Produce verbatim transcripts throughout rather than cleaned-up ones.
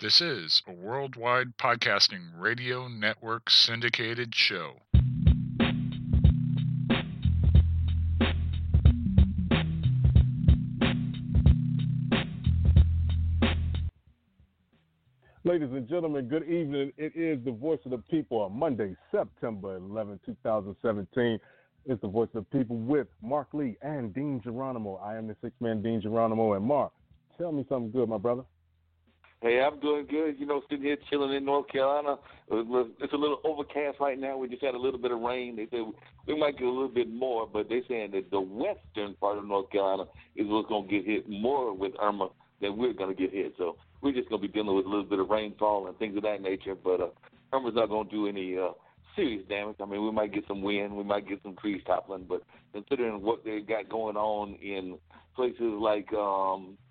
This is a worldwide podcasting radio network syndicated show. Ladies and gentlemen, good evening. It is the Voice of the People on Monday, September eleventh, twenty seventeen. It's the Voice of the People with Mark Lee and Dean Geronimo. I am the six-man Dean Geronimo. And Mark, tell me something good, my brother. Hey, I'm doing good. You know, sitting here chilling in North Carolina. It's a little overcast right now. We just had a little bit of rain. They said we might get a little bit more, but they're saying that the western part of North Carolina is what's going to get hit more with Irma than we're going to get hit. So we're just going to be dealing with a little bit of rainfall and things of that nature. But uh, Irma's not going to do any uh, serious damage. I mean, we might get some wind. We might get some trees toppling. But considering what they got going on in places like um, –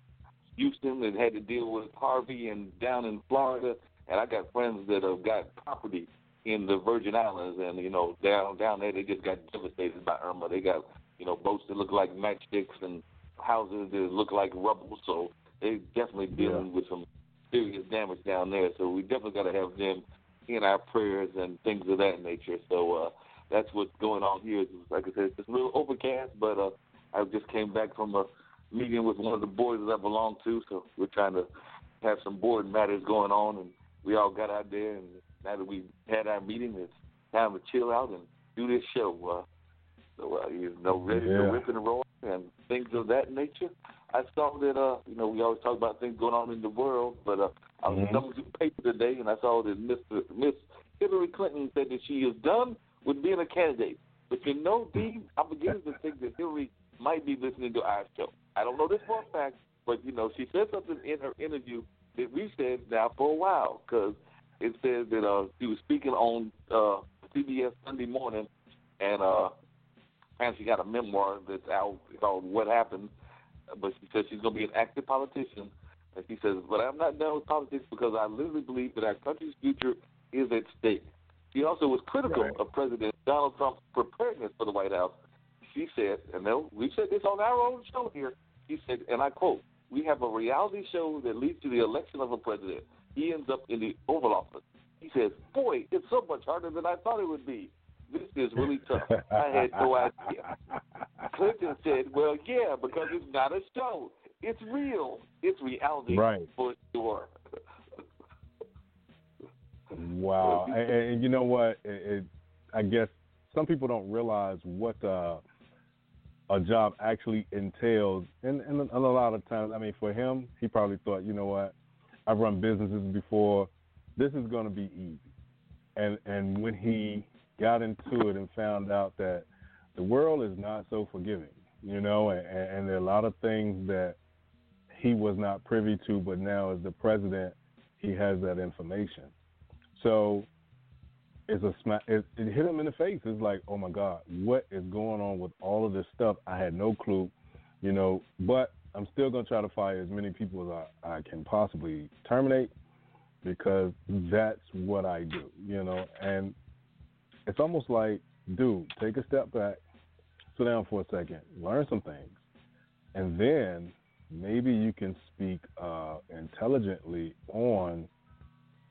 Houston that had to deal with Harvey and down in Florida, and I got friends that have got property in the Virgin Islands, and, you know, down down there they just got devastated by Irma. They got, you know, boats that look like matchsticks and houses that look like rubble, so they're definitely dealing yeah. with some serious damage down there, so we definitely got to have them in our prayers and things of that nature. So uh, that's what's going on here. Like I said, it's a little overcast, but uh, I just came back from a meeting with one of the boards that I belong to, so we're trying to have some board matters going on, and we all got out there, and now that we had our meeting, it's time to chill out and do this show. Uh, so, uh, you know, ready yeah. to rip and roll and things of that nature. I saw that, uh, you know, we always talk about things going on in the world, but uh, I was mm-hmm. thumbing through the paper today, and I saw that Mister Miss Hillary Clinton said that she is done with being a candidate. But you know, Dean, I'm beginning to think that Hillary might be listening to our show. I don't know this for a fact, but, you know, she said something in her interview that we've said now for a while, because it says that uh, she was speaking on uh, C B S Sunday Morning, and uh, and she got a memoir that's out called What Happened, but she says she's going to be an active politician. And she says, but I'm not done with politics because I literally believe that our country's future is at stake. She also was critical right. of President Donald Trump's preparedness for the White House. She said, and we've said this on our own show here, she said, and I quote, we have a reality show that leads to the election of a president. He ends up in the Oval Office. He says, boy, it's so much harder than I thought it would be. This is really tough. I had no idea. Clinton said, well, yeah, because it's not a show. It's real. It's reality right. for sure. Wow. and, and you know what? It, it, I guess some people don't realize what uh, – a job actually entails, and, and a lot of times, I mean, for him, he probably thought, you know what, I've run businesses before, this is going to be easy. And and when he got into it and found out that the world is not so forgiving, you know, and, and there are a lot of things that he was not privy to, but now as the president, he has that information. So It's a smack. It, it hit him in the face. It's like, oh my God, what is going on with all of this stuff? I had no clue, you know. But I'm still gonna try to fire as many people as I, I can possibly terminate, because that's what I do, you know. And it's almost like, dude, take a step back, sit down for a second, learn some things, and then maybe you can speak uh, intelligently on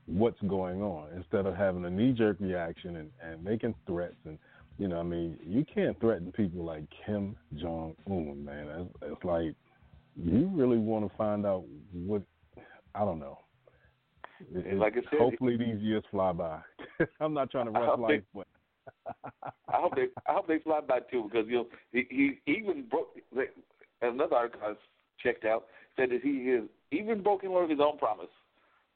what's going on, instead of having a knee-jerk reaction and, and making threats. And, you know, I mean, you can't threaten people like Kim Jong-un, man. It's, it's like, you really want to find out what, I don't know. It, like I said, hopefully these years fly by. I'm not trying to rush life, but. I hope they I hope they fly by, too, because, you know, he, he even broke, another article I checked out, said that he has even broken one of his own promises.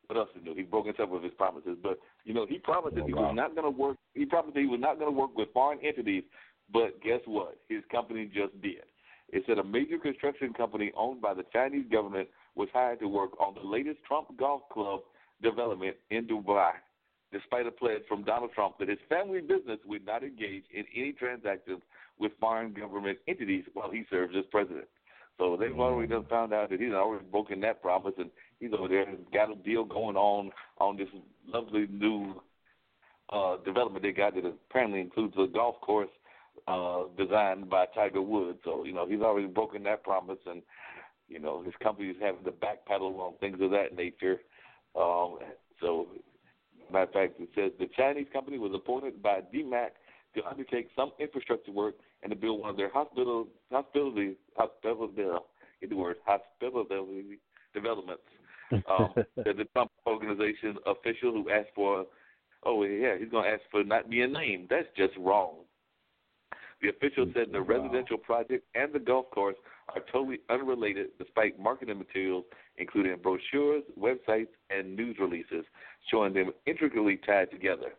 What else to do? He broke himself with his promises. But, you know, he promised that he was not going to work. He promised that he was not going to work with foreign entities. But guess what? His company just did. It said a major construction company owned by the Chinese government was hired to work on the latest Trump golf club development in Dubai, despite a pledge from Donald Trump that his family business would not engage in any transactions with foreign government entities while he serves as president. So they've already just found out that he's already broken that promise, and he's over there and got a deal going on on this lovely new uh, development they got that apparently includes a golf course uh, designed by Tiger Woods. So, you know, he's already broken that promise, and, you know, his company is having to backpedal on things of that nature. Um, so, matter of fact, it says the Chinese company was appointed by D MAC to undertake some infrastructure work and to build one of their hospital, hospitality, get the word, hospitality developments. Um, there's a Trump organization official who asked for, oh, yeah, he's going to ask for not being named. That's just wrong. The official said the residential project and the golf course are totally unrelated, despite marketing materials, including brochures, websites, and news releases, showing them intricately tied together.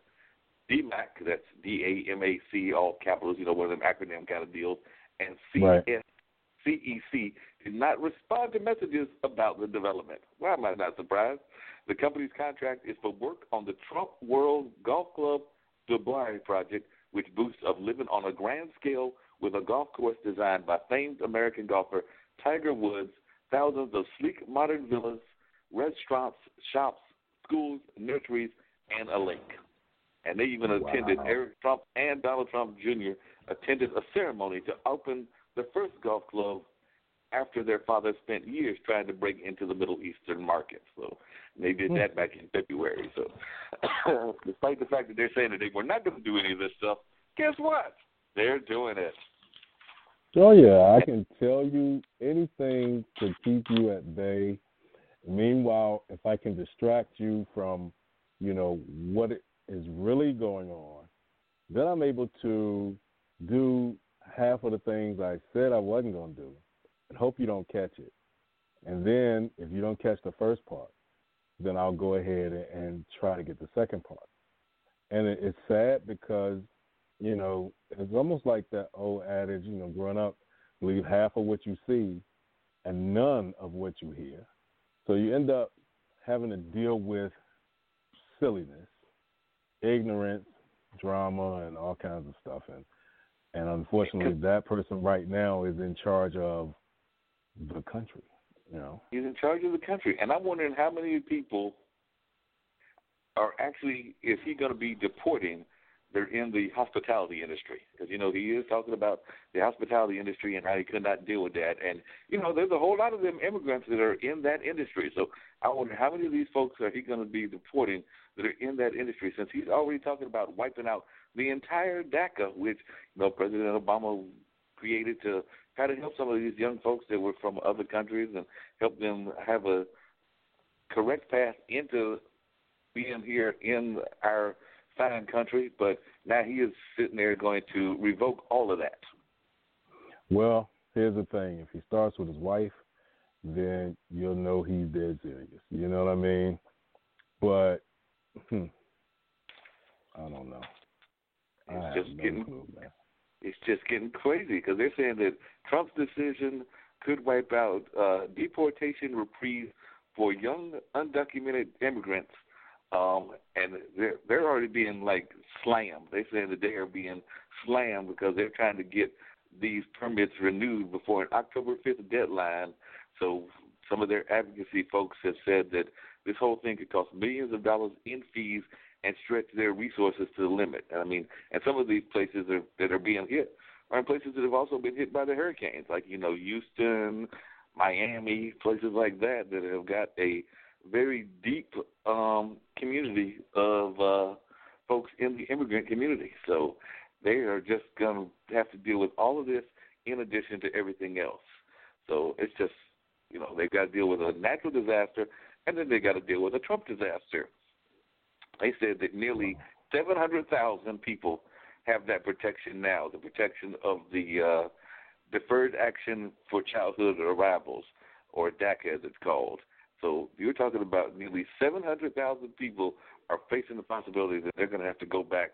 D MAC, that's D A M A C, all capitals, you know, one of them acronym kind of deals, and C E C did not respond to messages about the development. Why am I not surprised? The company's contract is for work on the Trump World Golf Club Dubai project, which boasts of living on a grand scale with a golf course designed by famed American golfer Tiger Woods, thousands of sleek modern villas, restaurants, shops, schools, nurseries, and a lake. And they even wow. attended, Eric Trump and Donald Trump Junior attended a ceremony to open the first golf club after their father spent years trying to break into the Middle Eastern market. So they did that back in February. So despite the fact that they're saying that they were not going to do any of this stuff, guess what? They're doing it. Oh, yeah. I can tell you anything to keep you at bay. Meanwhile, if I can distract you from, you know, what it is really going on, then I'm able to do half of the things I said I wasn't going to do and hope you don't catch it. And then if you don't catch the first part, then I'll go ahead and try to get the second part. And it's sad because, you know, it's almost like that old adage, you know, growing up, believe half of what you see and none of what you hear. So you end up having to deal with silliness, ignorance, drama, and all kinds of stuff. And and unfortunately, that person right now is in charge of the country, you know. He's in charge of the country. And I'm wondering how many people are actually, is he going to be deporting? They're in the hospitality industry because, you know, he is talking about the hospitality industry and how he could not deal with that. And, you know, there's a whole lot of them immigrants that are in that industry. So I wonder how many of these folks are he going to be deporting that are in that industry, since he's already talking about wiping out the entire DACA, which, you know, President Obama created to try to help some of these young folks that were from other countries and help them have a correct path into being here in our fine country, but now he is sitting there going to revoke all of that. Well, here's the thing. If he starts with his wife, then you'll know he's dead serious. You know what I mean? But, hmm, I don't know. It's I just no getting clue, it's just getting crazy because they're saying that Trump's decision could wipe out uh, deportation reprieve for young undocumented immigrants. Um, and they're, they're already being, like, slammed. They're saying that they are being slammed because they're trying to get these permits renewed before an October fifth deadline. So some of their advocacy folks have said that this whole thing could cost millions of dollars in fees and stretch their resources to the limit. And I mean, and some of these places are, that are being hit are in places that have also been hit by the hurricanes, like, you know, Houston, Miami, places like that that have got a very deep um, community of uh, folks in the immigrant community. So they are just going to have to deal with all of this in addition to everything else. So it's just, you know, they've got to deal with a natural disaster, and then they got to deal with a Trump disaster. They said that nearly seven hundred thousand people have that protection now, the protection of the uh, Deferred Action for Childhood Arrivals, or DACA as it's called. So you're talking about nearly seven hundred thousand people are facing the possibility that they're going to have to go back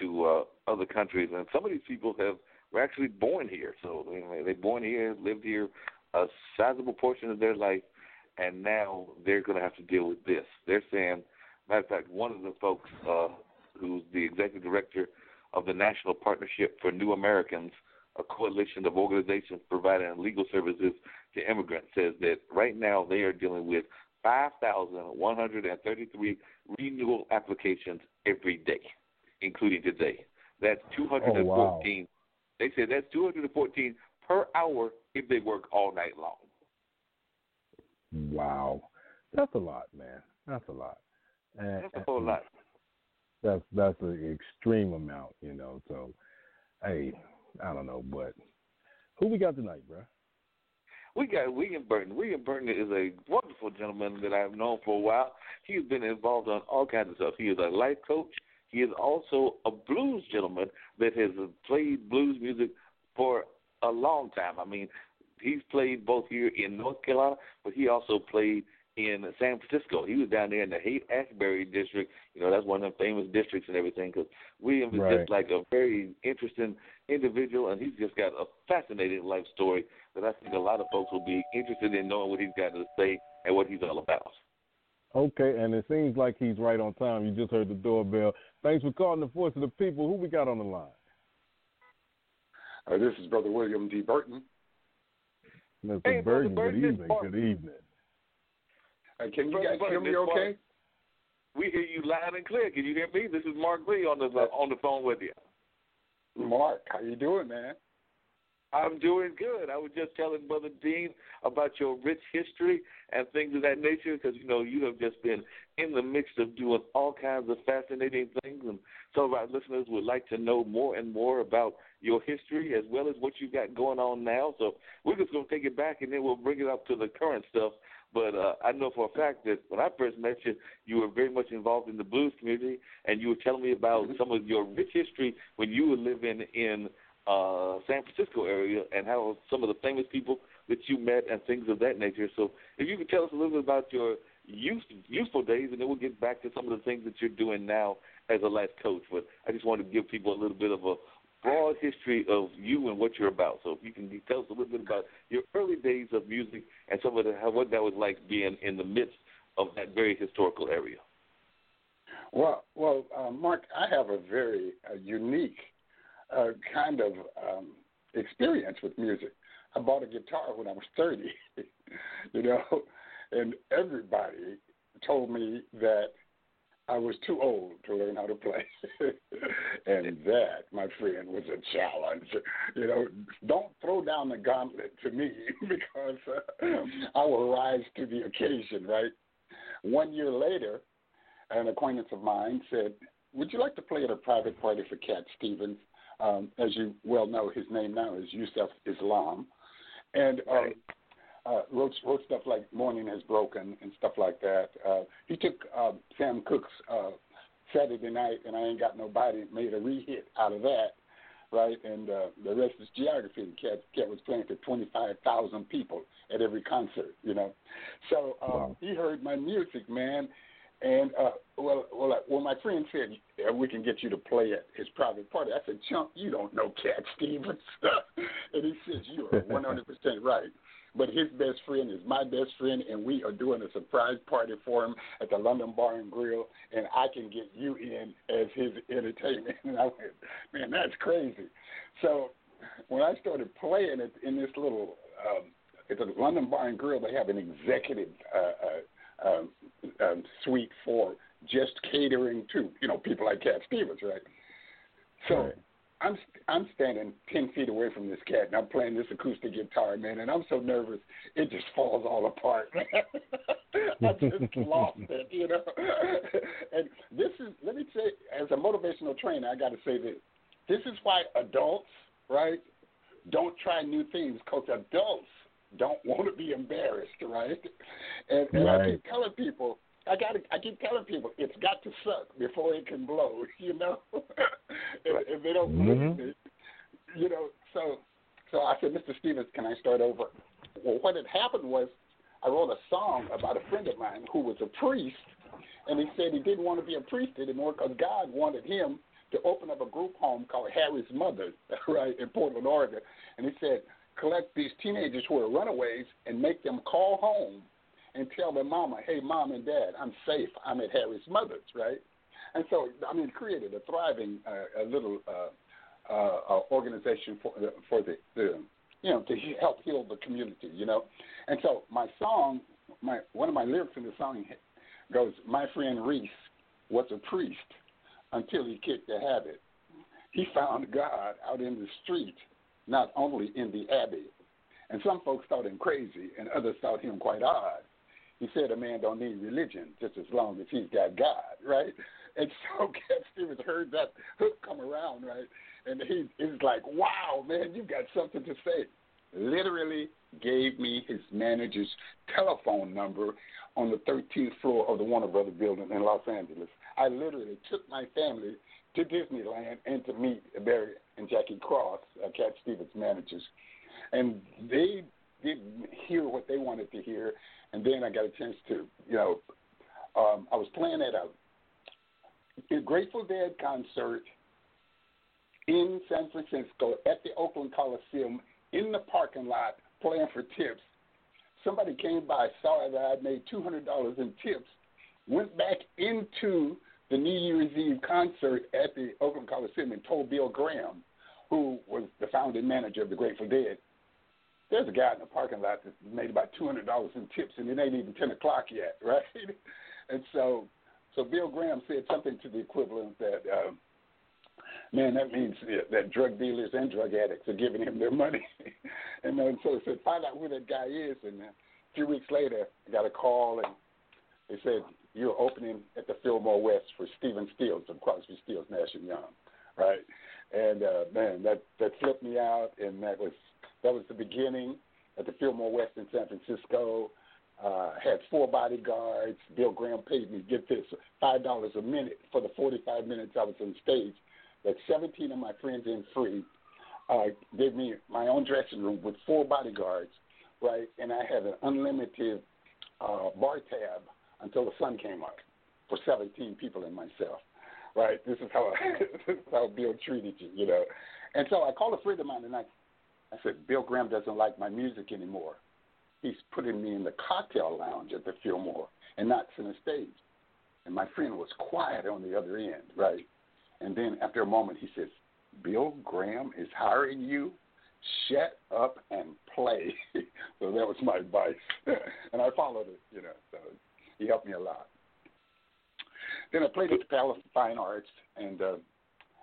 to uh, other countries. And some of these people have were actually born here. So they're born here, lived here a sizable portion of their life, and now they're going to have to deal with this. They're saying, matter of fact, one of the folks uh, who's the executive director of the National Partnership for New Americans, a coalition of organizations providing legal services to immigrants, says that right now they are dealing with five thousand one hundred thirty-three renewal applications every day, including today. That's two hundred fourteen. Oh, wow. They said that's two hundred fourteen per hour if they work all night long. Wow. That's a lot, man. That's a lot. And, that's a whole and, lot. That's that's an extreme amount, you know. So, hey, I don't know, but who we got tonight, bro? We got William Burton. William Burton is a wonderful gentleman that I've known for a while. He's been involved on all kinds of stuff. He is a life coach. He is also a blues gentleman that has played blues music for a long time. I mean, he's played both here in North Carolina, but he also played in San Francisco. He was down there in the Haight-Ashbury district. You know, that's one of the famous districts and everything, because William is right. just like a very interesting individual, and he's just got a fascinating life story that I think a lot of folks will be interested in knowing what he's got to say and what he's all about. Okay, and it seems like he's right on time. You just heard the doorbell. Thanks for calling the Voice of the People. Who we got on the line? Uh, this is Brother William D. Burton. Mister Hey, Burton, Burton, good evening. Good evening. Uh, can you guys hear me okay? We hear you loud and clear. Can you hear me? This is Mark Lee on the uh, on the phone with you. Mark, how you doing, man? I'm doing good. I was just telling Brother Dean about your rich history and things of that nature, because, you know, you have just been in the midst of doing all kinds of fascinating things, and some of our listeners would like to know more and more about your history as well as what you've got going on now. So we're just going to take it back, and then we'll bring it up to the current stuff. But uh, I know for a fact that when I first met you, you were very much involved in the blues community, and you were telling me about mm-hmm. some of your rich history when you were living in uh, San Francisco area, and how some of the famous people that you met and things of that nature. So if you could tell us a little bit about your youth, youthful days, and then we'll get back to some of the things that you're doing now as a life coach. But I just wanted to give people a little bit of a broad history of you and what you're about. So if you can tell us a little bit about your early days of music and some of the, how, what that was like being in the midst of that very historical area. Well, well, uh, Mark, I have a very uh, unique uh, kind of um, experience with music. I bought a guitar when I was thirty, you know, and everybody told me that I was too old to learn how to play. And that, my friend, was a challenge. You know, don't throw down the gauntlet to me, because uh, I will rise to the occasion, right? One year later, an acquaintance of mine said, would you like to play at a private party for Cat Stevens? Um, as you well know, his name now is Yusuf Islam. And uh, right. Uh, wrote, wrote stuff like Morning Has Broken and stuff like that. Uh, he took uh, Sam Cooke's uh, Saturday Night and I Ain't Got Nobody, made a re-hit out of that, right? And uh, the rest is geography. Cat, Cat was playing to twenty-five thousand people at every concert, you know. So um, wow. he heard my music, man. And, uh, well, well, well, my friend said, yeah, we can get you to play at his private party. I said, Chump, you don't know Cat Stevens. And he says, you are one hundred percent right. But his best friend is my best friend, and we are doing a surprise party for him at the London Bar and Grill, and I can get you in as his entertainment. And I went, man, that's crazy. So when I started playing it in this little um, – at the London Bar and Grill, they have an executive uh, uh, um, um, suite for just catering to, you know, people like Cat Stevens, right? So right. – I'm I'm standing ten feet away from this cat, and I'm playing this acoustic guitar, man, and I'm so nervous, it just falls all apart. I just lost it, you know. And this is, let me say, as a motivational trainer, I got to say this. This is why adults, right, don't try new things, because adults don't want to be embarrassed, right? And, and right. I keep telling people, I got. I keep telling people, it's got to suck before it can blow, you know. If, if they don't mm-hmm. listen, you know. So, so I said, Mister Stevens, can I start over? Well, what had happened was, I wrote a song about a friend of mine who was a priest, and he said he didn't want to be a priest anymore because God wanted him to open up a group home called Harry's Mother, right, in Portland, Oregon. And he said, collect these teenagers who are runaways and make them call home and tell their mama, hey, mom and dad, I'm safe. I'm at Harry's mother's, right? And so, I mean, created a thriving uh, a little uh, uh, organization for, uh, for the, the, you know, to help heal the community, you know. And so my song, my one of my lyrics in the song goes, my friend Reese was a priest until he kicked the habit. He found God out in the street, not only in the abbey. And some folks thought him crazy, and others thought him quite odd. He said a man don't need religion just as long as he's got God, right? And so Cat Stevens heard that hook come around, right? And he is like, wow, man, you got something to say. Literally gave me his manager's telephone number on the thirteenth floor of the Warner Brothers building in Los Angeles. I literally took my family to Disneyland and to meet Barry and Jackie Cross, uh, Cat Stevens' managers. And they didn't hear what they wanted to hear. And then I got a chance to, you know, um, I was playing at a, a Grateful Dead concert in San Francisco at the Oakland Coliseum in the parking lot playing for tips. Somebody came by, saw that I had made two hundred dollars in tips, went back into the New Year's Eve concert at the Oakland Coliseum and told Bill Graham, who was the founding manager of the Grateful Dead, there's a guy in the parking lot that made about two hundred dollars in tips, and it ain't even ten o'clock yet, right? And so so Bill Graham said something to the equivalent that, uh, man, that means that drug dealers and drug addicts are giving him their money. And then, so he said, find out who that guy is. And a few weeks later, I got a call, and they said, you're opening at the Fillmore West for Stephen Stills of Crosby, Stills, Nash and Young, right? And, uh, man, that, that flipped me out, and that was that was the beginning at the Fillmore West in San Francisco. Uh, had four bodyguards. Bill Graham paid me, get this, five dollars a minute for the forty-five minutes I was on stage. That seventeen of my friends in free uh, gave me my own dressing room with four bodyguards, right? And I had an unlimited uh, bar tab until the sun came up for seventeen people and myself. Right, this is how I, this is how Bill treated you, you know. And so I called a friend of mine, and I, I said, Bill Graham doesn't like my music anymore. He's putting me in the cocktail lounge at the Fillmore and not center stage. And my friend was quiet on the other end, right? And then after a moment, he says, Bill Graham is hiring you? Shut up and play. So that was my advice. And I followed it, you know, so he helped me a lot. Then I played at the Palace of Fine Arts, and uh, a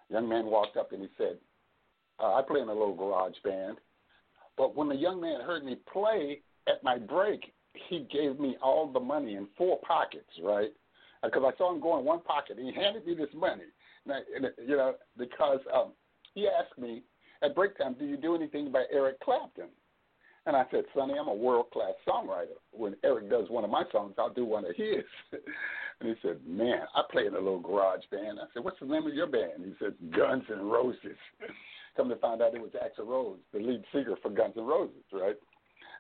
young man walked up and he said, uh, I play in a little garage band. But when the young man heard me play at my break, he gave me all the money in four pockets, right? Because I saw him go in one pocket, and he handed me this money. And I, and, you know, because um, he asked me, at break time, do you do anything by Eric Clapton? And I said, Sonny, I'm a world-class songwriter. When Eric does one of my songs, I'll do one of his. And he said, man, I play in a little garage band. I said, what's the name of your band? He said, Guns N' Roses. Come to find out it was Axl Rose, the lead singer for Guns N' Roses, right?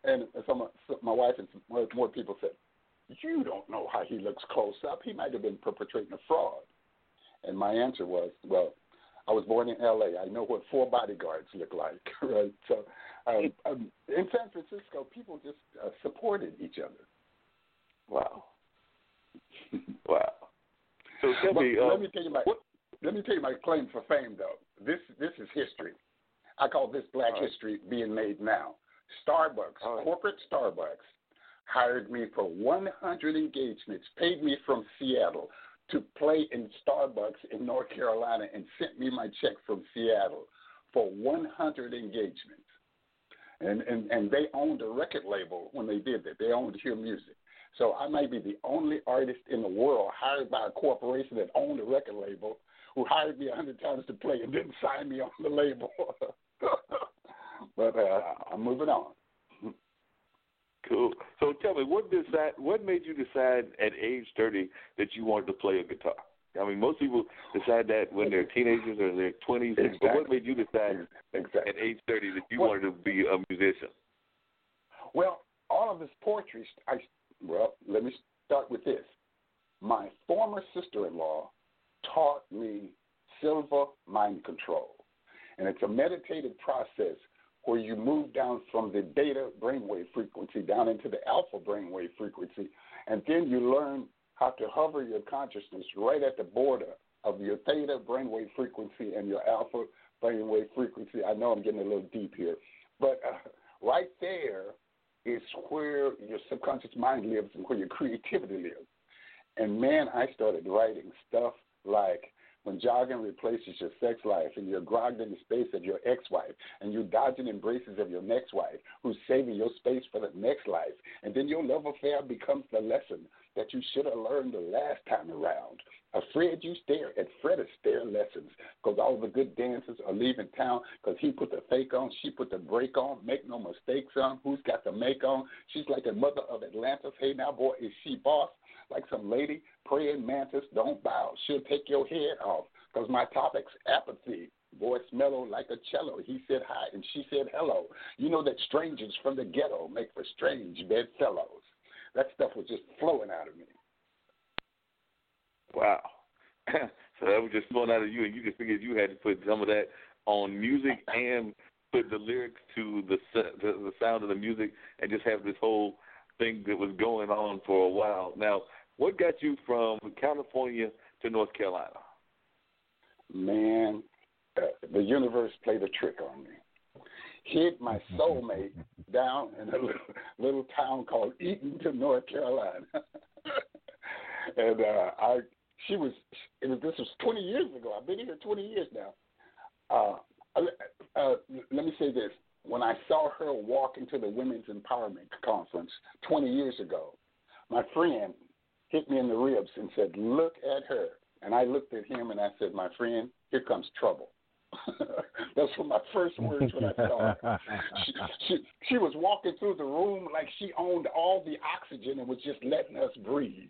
And so my, so my wife and some more people said, you don't know how he looks close up. He might have been perpetrating a fraud. And my answer was, well, I was born in L A I know what four bodyguards look like, right? So um, um, in San Francisco, people just uh, supported each other. Wow. Wow. So tell me, um, let me tell you my what? let me tell you my claim for fame, though. This this is history. I call this Black right. history being made now. Starbucks, right. corporate Starbucks, hired me for one hundred engagements, paid me from Seattle to play in Starbucks in North Carolina, and sent me my check from Seattle for one hundred engagements. And, and, and they owned a record label when they did that. They owned Hear Music. So I might be the only artist in the world hired by a corporation that owned a record label who hired me one hundred times to play and didn't sign me on the label. But uh, I'm moving on. Cool. So tell me, what decide, what made you decide at age thirty that you wanted to play a guitar? I mean, most people decide that when they're teenagers or their twenties. Exactly. But what made you decide exactly. at age thirty that you well, wanted to be a musician? Well, all of this poetry, I, well, let me start with this. My former sister-in-law taught me silver mind control, and it's a meditative process where you move down from the beta brainwave frequency down into the alpha brainwave frequency, and then you learn how to hover your consciousness right at the border of your theta brainwave frequency and your alpha brainwave frequency. I know I'm getting a little deep here, but uh, right there is where your subconscious mind lives and where your creativity lives. And, man, I started writing stuff like, when jogging replaces your sex life and you're grogged in the space of your ex-wife and you're dodging embraces of your next wife who's saving your space for the next life, and then your love affair becomes the lesson that you should have learned the last time around. Afraid you stare at Fred Astaire lessons because all the good dancers are leaving town because he put the fake on, she put the break on, make no mistakes on, who's got the make on. She's like the mother of Atlantis. Hey, now, boy, is she boss? Like some lady, praying mantis, don't bow. She'll take your head off because my topic's apathy. Boy, it's mellow like a cello. He said hi and she said hello. You know that strangers from the ghetto make for strange bedfellows. That stuff was just flowing out of me. Wow. So that was just flowing out of you, and you could figure you had to put some of that on music and put the lyrics to the, the, the sound of the music and just have this whole thing that was going on for a while. Now, what got you from California to North Carolina? Man, uh, the universe played a trick on me. Hid my soulmate down in a little, little town called Eaton to North Carolina. and uh, I, she was, it was, this was twenty years ago. I've been here twenty years now. Uh, uh, uh, let me say this. When I saw her walk into the Women's Empowerment Conference twenty years ago, my friend hit me in the ribs and said, look at her. And I looked at him and I said, my friend, here comes trouble. That's what my first words when I saw her. She, she, she was walking through the room like she owned all the oxygen and was just letting us breathe.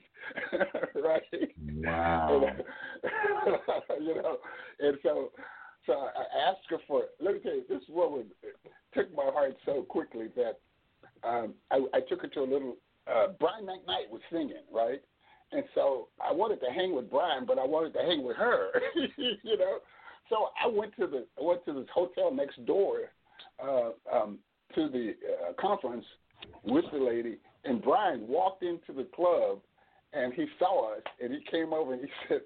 Right? Wow. And, you know, and so so I asked her for, let me tell you, this woman took my heart so quickly that um, I, I took her to a little, uh, Brian McKnight was singing, right? And so I wanted to hang with Brian, but I wanted to hang with her, you know? So I went to the I went to this hotel next door uh, um, to the uh, conference with the lady, and Brian walked into the club, and he saw us, and he came over and he said,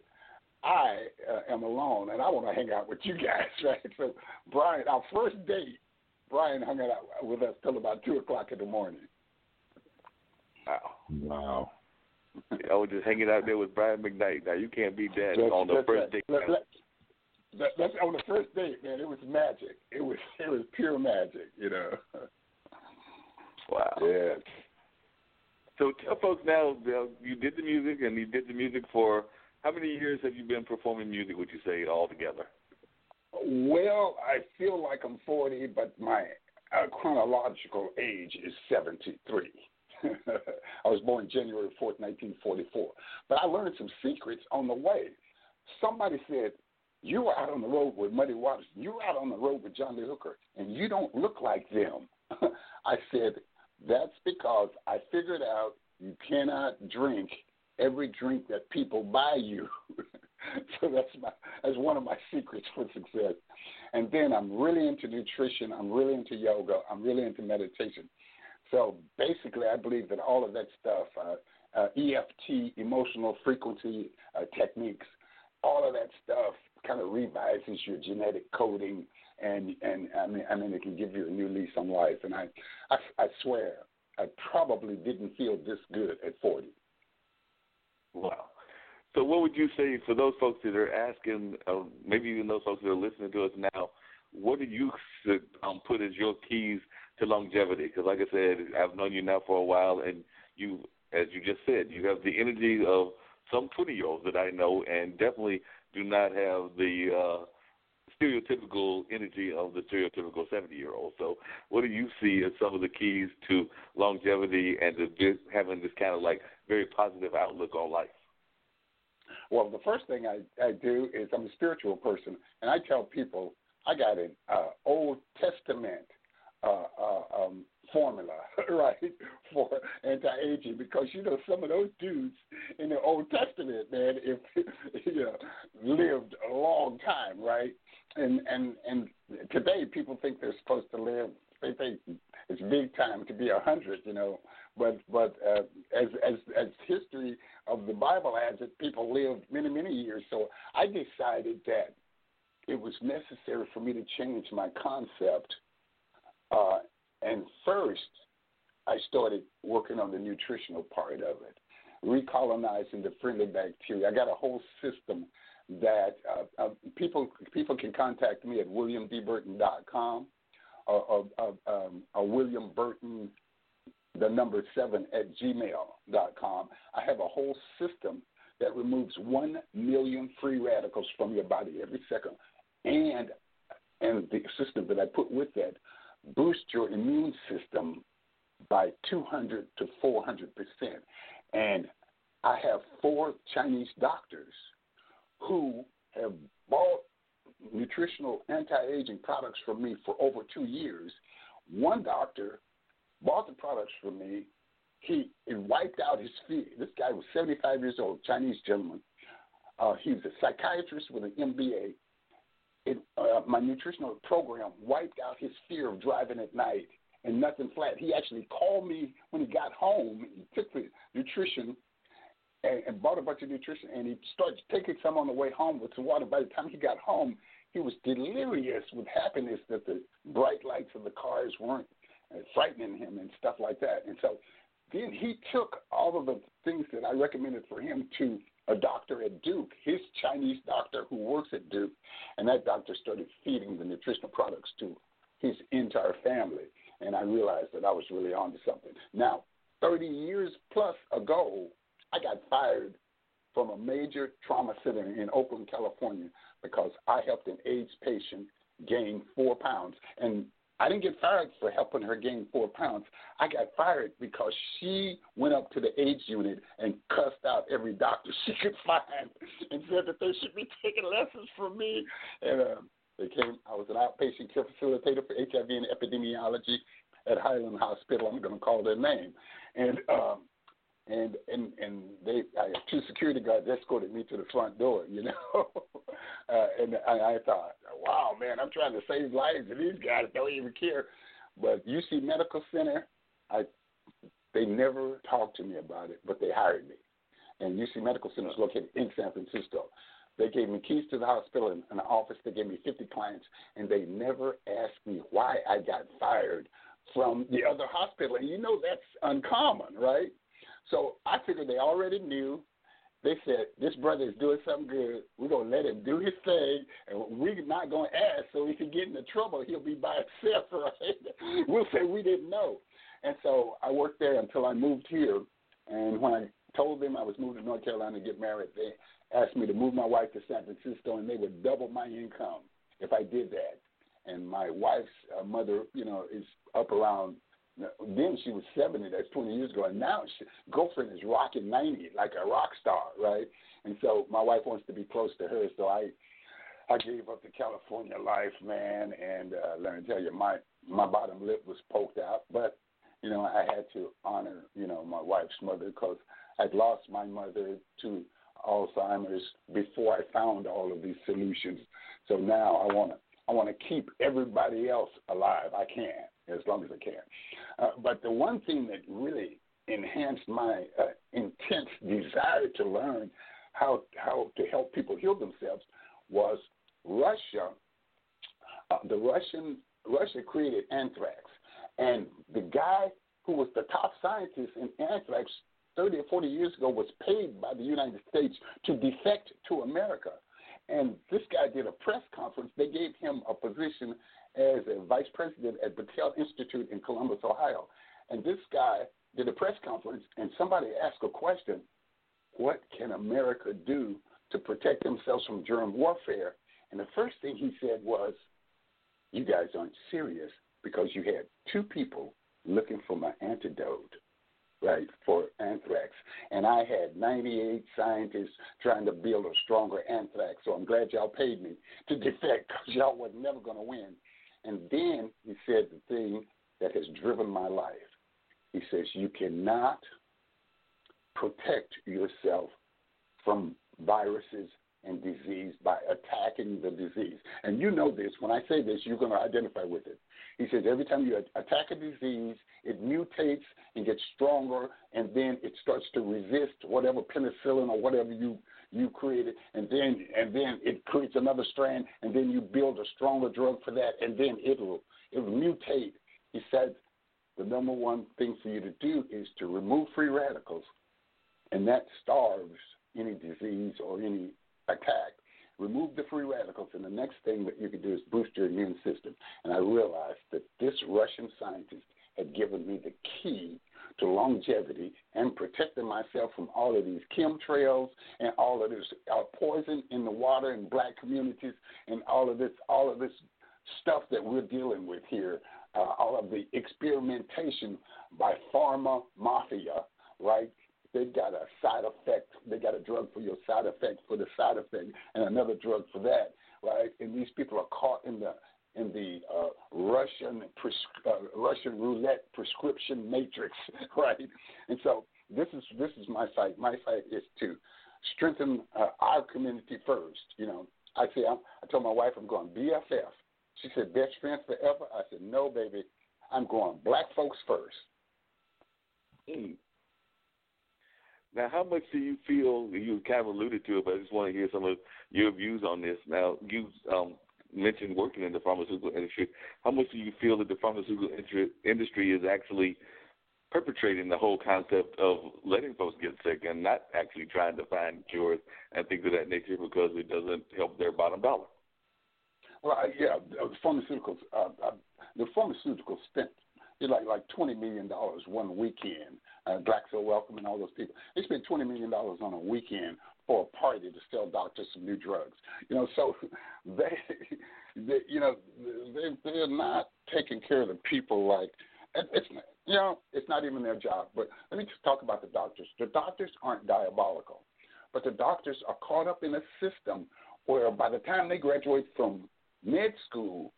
I uh, am alone, and I want to hang out with you guys, right? So Brian, our first date, Brian hung out with us till about two o'clock in the morning. Wow. Wow. I was just hanging out there with Brian McKnight. Now, you can't beat that let's, on the first date. Let, let, That, that's on the first date, man. It was magic. It was it was pure magic, you know. Wow. Yeah. So tell folks now, you did the music, and you did the music for how many years have you been performing music? Would you say all together? Well, I feel like I'm forty, but my uh, chronological age is seventy-three. I was born January fourth, nineteen forty-four. But I learned some secrets on the way. Somebody said, you were out on the road with Muddy Waters. You were out on the road with John Lee Hooker, and you don't look like them. I said, that's because I figured out you cannot drink every drink that people buy you. So that's my that's one of my secrets for success. And then I'm really into nutrition. I'm really into yoga. I'm really into meditation. So basically, I believe that all of that stuff, uh, uh, E F T, emotional frequency uh, techniques, all of that stuff kind of revises your genetic coding, and, and I mean, I mean, it can give you a new lease on life. And I, I, I swear, I probably didn't feel this good at forty. Wow. So what would you say for those folks that are asking, uh, maybe even those folks that are listening to us now, what do you um, put as your keys to longevity? Because like I said, I've known you now for a while, and you, as you just said, you have the energy of some twenty-year-olds that I know, and definitely do not have the uh, stereotypical energy of the stereotypical seventy-year-old. So what do you see as some of the keys to longevity and to having this kind of, like, very positive outlook on life? Well, the first thing I, I do is I'm a spiritual person, and I tell people I got an uh, Old Testament uh, uh, um, formula, right, for anti-aging, because, you know, some of those dudes in the Old Testament, man, if you know, lived a long time, right? And and and today people think they're supposed to live or hundreds, you know. But but uh, as as as history of the Bible has it, people lived many many years. So I decided that it was necessary for me to change my concept. Uh, and first, I started working on the nutritional part of it, recolonizing the friendly bacteria. I got a whole system that uh, uh, people people can contact me at william d burton dot com or, or, or, um, or William Burton, the number seven, at gmail dot com. I have a whole system that removes one million free radicals from your body every second. And, and the system that I put with that boosts your immune system by two hundred to four hundred percent. And I have four Chinese doctors who have bought nutritional anti-aging products from me for over two years. One doctor bought the products from me. He it wiped out his feet. This guy was seventy-five years old, Chinese gentleman. Uh, he's a psychiatrist with an M B A. It, uh, my nutritional program wiped out his fear of driving at night and nothing flat. He actually called me when he got home. He took the nutrition and, and bought a bunch of nutrition, and he started taking some on the way home with some water. By the time he got home, he was delirious with happiness that the bright lights of the cars weren't uh, frightening him and stuff like that. And so then he took all of the things that I recommended for him to a doctor at Duke, his Chinese doctor who works at Duke, and that doctor started feeding the nutritional products to his entire family. And I realized that I was really onto something. Now, thirty years plus ago, I got fired from a major trauma center in Oakland, California, because I helped an AIDS patient gain four pounds. And I didn't get fired for helping her gain four pounds. I got fired because she went up to the AIDS unit and cussed out every doctor she could find and said that they should be taking lessons from me. And uh, they came. I was an outpatient care facilitator for H I V and epidemiology at Highland Hospital. I'm going to call their name. And um, and and and they I, two security guards escorted me to the front door, you know. Uh, and I, I thought, wow, man, I'm trying to save lives, and these guys don't even care. But U C Medical Center, I they never talked to me about it, but they hired me. And U C Medical Center is located in San Francisco. They gave me keys to the hospital and an office. They gave me fifty clients, and they never asked me why I got fired from the other hospital. And you know that's uncommon, right? So I figured they already knew. They said, this brother is doing something good. We're going to let him do his thing, and we're not going to ask so he can get into trouble. He'll be by himself, right? We'll say we didn't know. And so I worked there until I moved here, and when I told them I was moving to North Carolina to get married, they asked me to move my wife to San Francisco, and they would double my income if I did that. And my wife's uh, mother, you know, is up around then she was seventy, that's twenty years ago, and now her girlfriend is rocking ninety, like a rock star, right? And so my wife wants to be close to her, so I I gave up the California life, man, and uh, let me tell you, my, my bottom lip was poked out, but, you know, I had to honor, you know, my wife's mother because I'd lost my mother to Alzheimer's before I found all of these solutions. So now I want to I want to keep everybody else alive. I can, as long as I can. Uh, but the one thing that really enhanced my uh, intense desire to learn how how to help people heal themselves was Russia. Uh, the Russian Russia created anthrax, and the guy who was the top scientist in anthrax thirty or forty years ago was paid by the United States to defect to America. And this guy did a press conference. They gave him a position as a vice president at Battelle Institute in Columbus, Ohio. And this guy did a press conference, and somebody asked a question, what can America do to protect themselves from germ warfare? And the first thing he said was, you guys aren't serious because you had two people looking for my antidote, right, for anthrax. And I had ninety-eight scientists trying to build a stronger anthrax, so I'm glad y'all paid me to defect because y'all was never going to win. And then he said the thing that has driven my life. He says, you cannot protect yourself from viruses and disease by attacking the disease. And you know this. When I say this, you're going to identify with it. He says every time you attack a disease, it mutates and gets stronger, and then it starts to resist whatever penicillin or whatever you, you created, and then and then it creates another strand, and then you build a stronger drug for that, and then it will it will mutate. He said the number one thing for you to do is to remove free radicals, and that starves any disease or any attack. Remove the free radicals, and the next thing that you can do is boost your immune system. And I realized that this Russian scientist had given me the key to longevity and protecting myself from all of these chemtrails and all of this poison in the water in black communities and all of this, all of this stuff that we're dealing with here, uh, all of the experimentation by pharma mafia, right? They've got a side effect. They got a drug for your side effect for the side effect, and another drug for that, right? And these people are caught in the in the uh, Russian pres- uh, Russian roulette prescription matrix, right? And so this is this is my fight. My fight is to strengthen uh, our community first. You know, I say I'm, I told my wife I'm going B F F. She said best friends forever. I said no, baby, I'm going black folks first. Mm. Now, how much do you feel, you kind of alluded to it, but I just want to hear some of your views on this. Now, you um, mentioned working in the pharmaceutical industry. How much do you feel that the pharmaceutical industry is actually perpetrating the whole concept of letting folks get sick and not actually trying to find cures and things of that nature because it doesn't help their bottom dollar? Well, yeah, the pharmaceuticals, uh, the pharmaceuticals spent like like twenty million dollars one weekend. Uh, Glaxo, Wellcome, and all those people. They spend twenty million dollars on a weekend for a party to sell doctors some new drugs. You know, so they, they you know, they, they're not taking care of the people like, it's, you know, it's not even their job. But let me just talk about the doctors. The doctors aren't diabolical, but the doctors are caught up in a system where by the time they graduate from med school,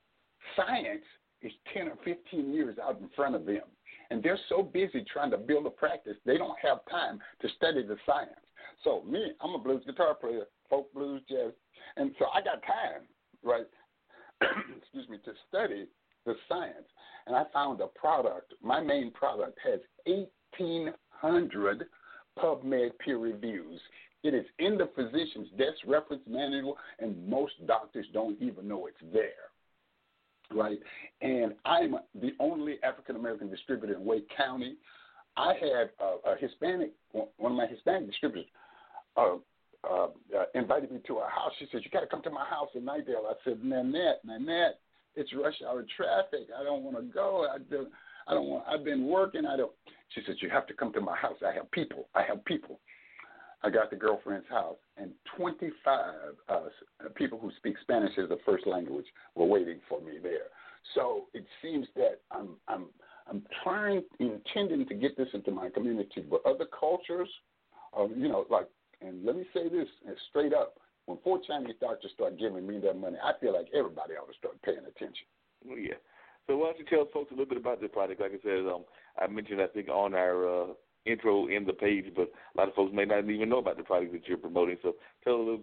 science is ten or fifteen years out in front of them. And they're so busy trying to build a practice, they don't have time to study the science. So me, I'm a blues guitar player, folk blues, jazz. And so I got time, right, excuse me, to study the science. And I found a product. My main product has eighteen hundred PubMed peer reviews. It is in the physician's desk reference manual, and most doctors don't even know it's there. Right, and I'm the only African-American distributor in Wake County. I had a, a Hispanic, one of my Hispanic distributors uh, uh, uh, invited me to her house. She said, you got to come to my house in Nightdale. I said, Nanette, Nanette, it's rush hour traffic. I don't want to go. I don't, I don't want, I've been working. I don't. She said, you have to come to my house. I have people. I have people. I got the girlfriend's house, and twenty-five uh, people who speak Spanish as a first language were waiting for me there. So it seems that I'm I'm I'm trying, intending to get this into my community, but other cultures, uh, you know, like, and let me say this straight up: when four Chinese doctors start giving me their money, I feel like everybody ought to start paying attention. Well, yeah. So why don't you tell folks a little bit about the product? Like I said, um, I mentioned I think on our. Uh, intro in the page, but a lot of folks may not even know about the product that you're promoting. So tell a little,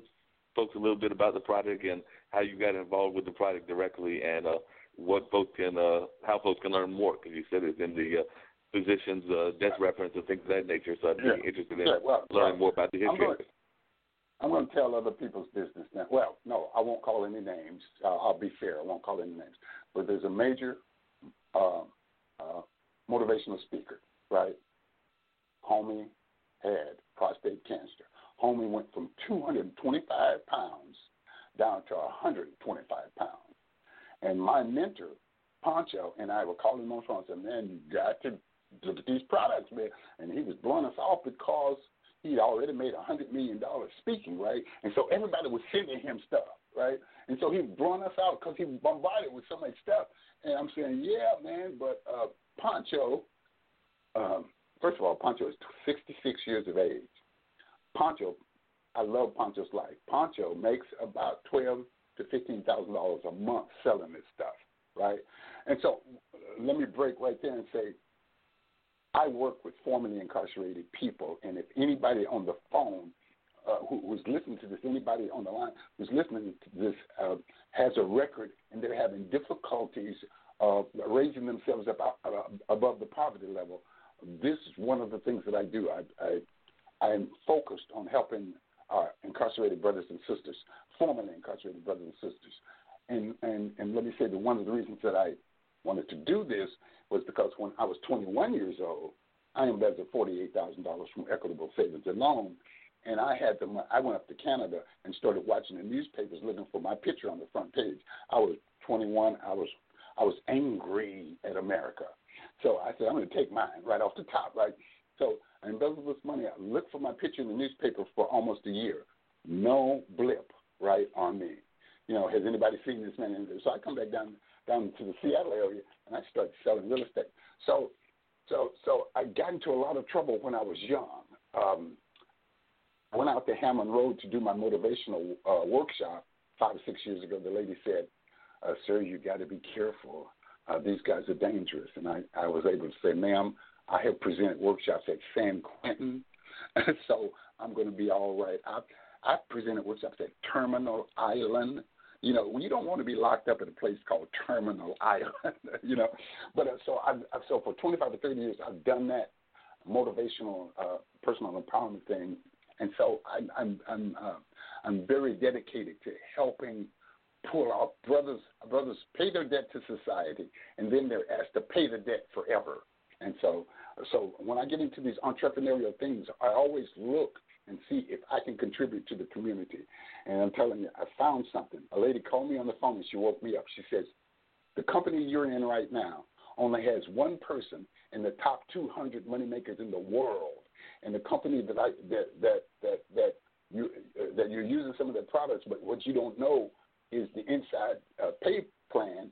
folks a little bit about the product and how you got involved with the product directly, and uh, what folks can, uh, how folks can learn more. Because you said it's in the uh, physician's uh, desk reference and things of that nature. So I'd be yeah. interested in yeah, well, learning more about the history. I'm going, I'm going to tell other people's business now. Well, no, I won't call any names. Uh, I'll be fair. I won't call any names. But there's a major uh, uh, motivational speaker, right? Homie had prostate cancer. Homie went from two hundred twenty-five pounds down to one hundred twenty-five pounds. And my mentor, Poncho, and I were calling him on the phone and said, man, you got to look at these products, man. And he was blowing us off because he'd already made one hundred million dollars speaking, right? And so everybody was sending him stuff, right? And so he was blowing us out because he was bombarded with so much stuff. And I'm saying, yeah, man, but uh, Poncho, um, first of all, Poncho is sixty-six years of age. Poncho, I love Poncho's life. Poncho makes about twelve thousand to fifteen thousand dollars a month selling this stuff, right? And so let me break right there and say I work with formerly incarcerated people, and if anybody on the phone uh, who was listening to this, anybody on the line who's listening to this, uh, has a record and they're having difficulties uh, raising themselves up uh, above the poverty level, this is one of the things that I do. I, I I am focused on helping our incarcerated brothers and sisters, formerly incarcerated brothers and sisters. And, and, and let me say that one of the reasons that I wanted to do this was because when I was twenty-one years old, I embezzled forty-eight thousand dollars from Equitable Savings and Loan, and I had the I went up to Canada and started watching the newspapers looking for my picture on the front page. I was twenty-one. I was I was angry at America. So I said, I'm going to take mine right off the top, right? So I embezzled this money. I looked for my picture in the newspaper for almost a year. No blip, right, on me. You know, has anybody seen this man? So I come back down down to the Seattle area, and I start selling real estate. So so, so I got into a lot of trouble when I was young. Um, I went out to Hammond Road to do my motivational uh, workshop five or six years ago. The lady said, uh, sir, you got to be careful. Uh, these guys are dangerous. And I, I was able to say, ma'am, I have presented workshops at San Quentin, so I'm going to be all right. I, I presented workshops at Terminal Island. You know, you don't want to be locked up at a place called Terminal Island, you know. But uh, so I've, I've, so for twenty-five to thirty years, I've done that motivational, uh, personal empowerment thing. And so I'm I'm I'm, uh, I'm very dedicated to helping pull out brothers, brothers pay their debt to society, and then they're asked to pay the debt forever. And so, so when I get into these entrepreneurial things, I always look and see if I can contribute to the community. And I'm telling you, I found something. A lady called me on the phone and she woke me up. She says, the company you're in right now only has one person in the top two hundred moneymakers in the world. And the company that I, that that that that you uh, that you're using some of their products, but what you don't know is the inside uh, pay plan.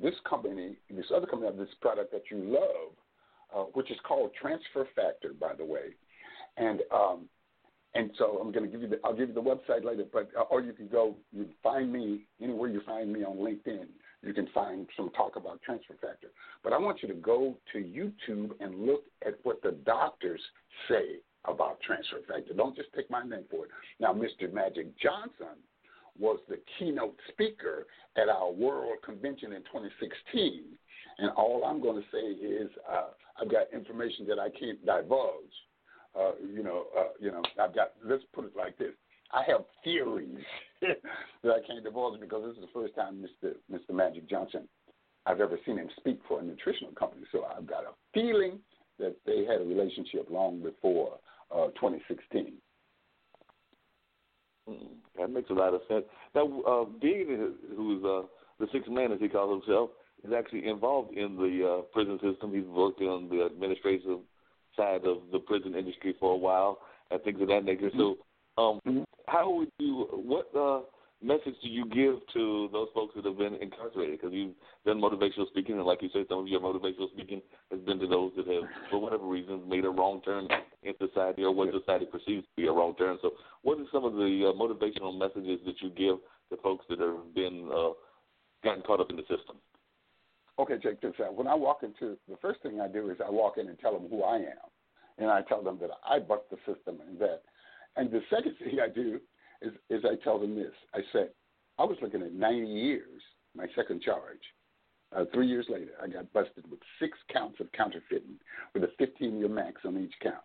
This company, this other company, of this product that you love. Uh, which is called Transfer Factor, by the way, and um, and so I'm going to give you the I'll give you the website later, but uh, or you can go you can find me anywhere you find me on LinkedIn. You can find some talk about Transfer Factor. But I want you to go to YouTube and look at what the doctors say about Transfer Factor. Don't just take my name for it. Now, Mister Magic Johnson was the keynote speaker at our World Convention in twenty sixteen. And all I'm going to say is uh, I've got information that I can't divulge. Uh, you know, uh, you know, I've got. Let's put it like this: I have theories that I can't divulge because this is the first time Mister Mister Magic Johnson I've ever seen him speak for a nutritional company. So I've got a feeling that they had a relationship long before uh, twenty sixteen. That makes a lot of sense. Now, uh, Dean, who's uh, the sixth man as he calls himself, is actually involved in the uh, prison system. He's worked on the administrative side of the prison industry for a while and things of that nature. So, um, mm-hmm. how would you? What uh, message do you give to those folks that have been incarcerated? Because you've done motivational speaking, and like you said, some of your motivational speaking has been to those that have, for whatever reason, made a wrong turn in society or what yeah. society perceives to be a wrong turn. So, what are some of the uh, motivational messages that you give to folks that have been uh, gotten caught up in the system? Okay, check this out. When I walk into – the first thing I do is I walk in and tell them who I am, and I tell them that I bucked the system and that. And the second thing I do is, is I tell them this. I said, I was looking at ninety years, my second charge. Uh, three years later, I got busted with six counts of counterfeiting with a fifteen-year max on each count,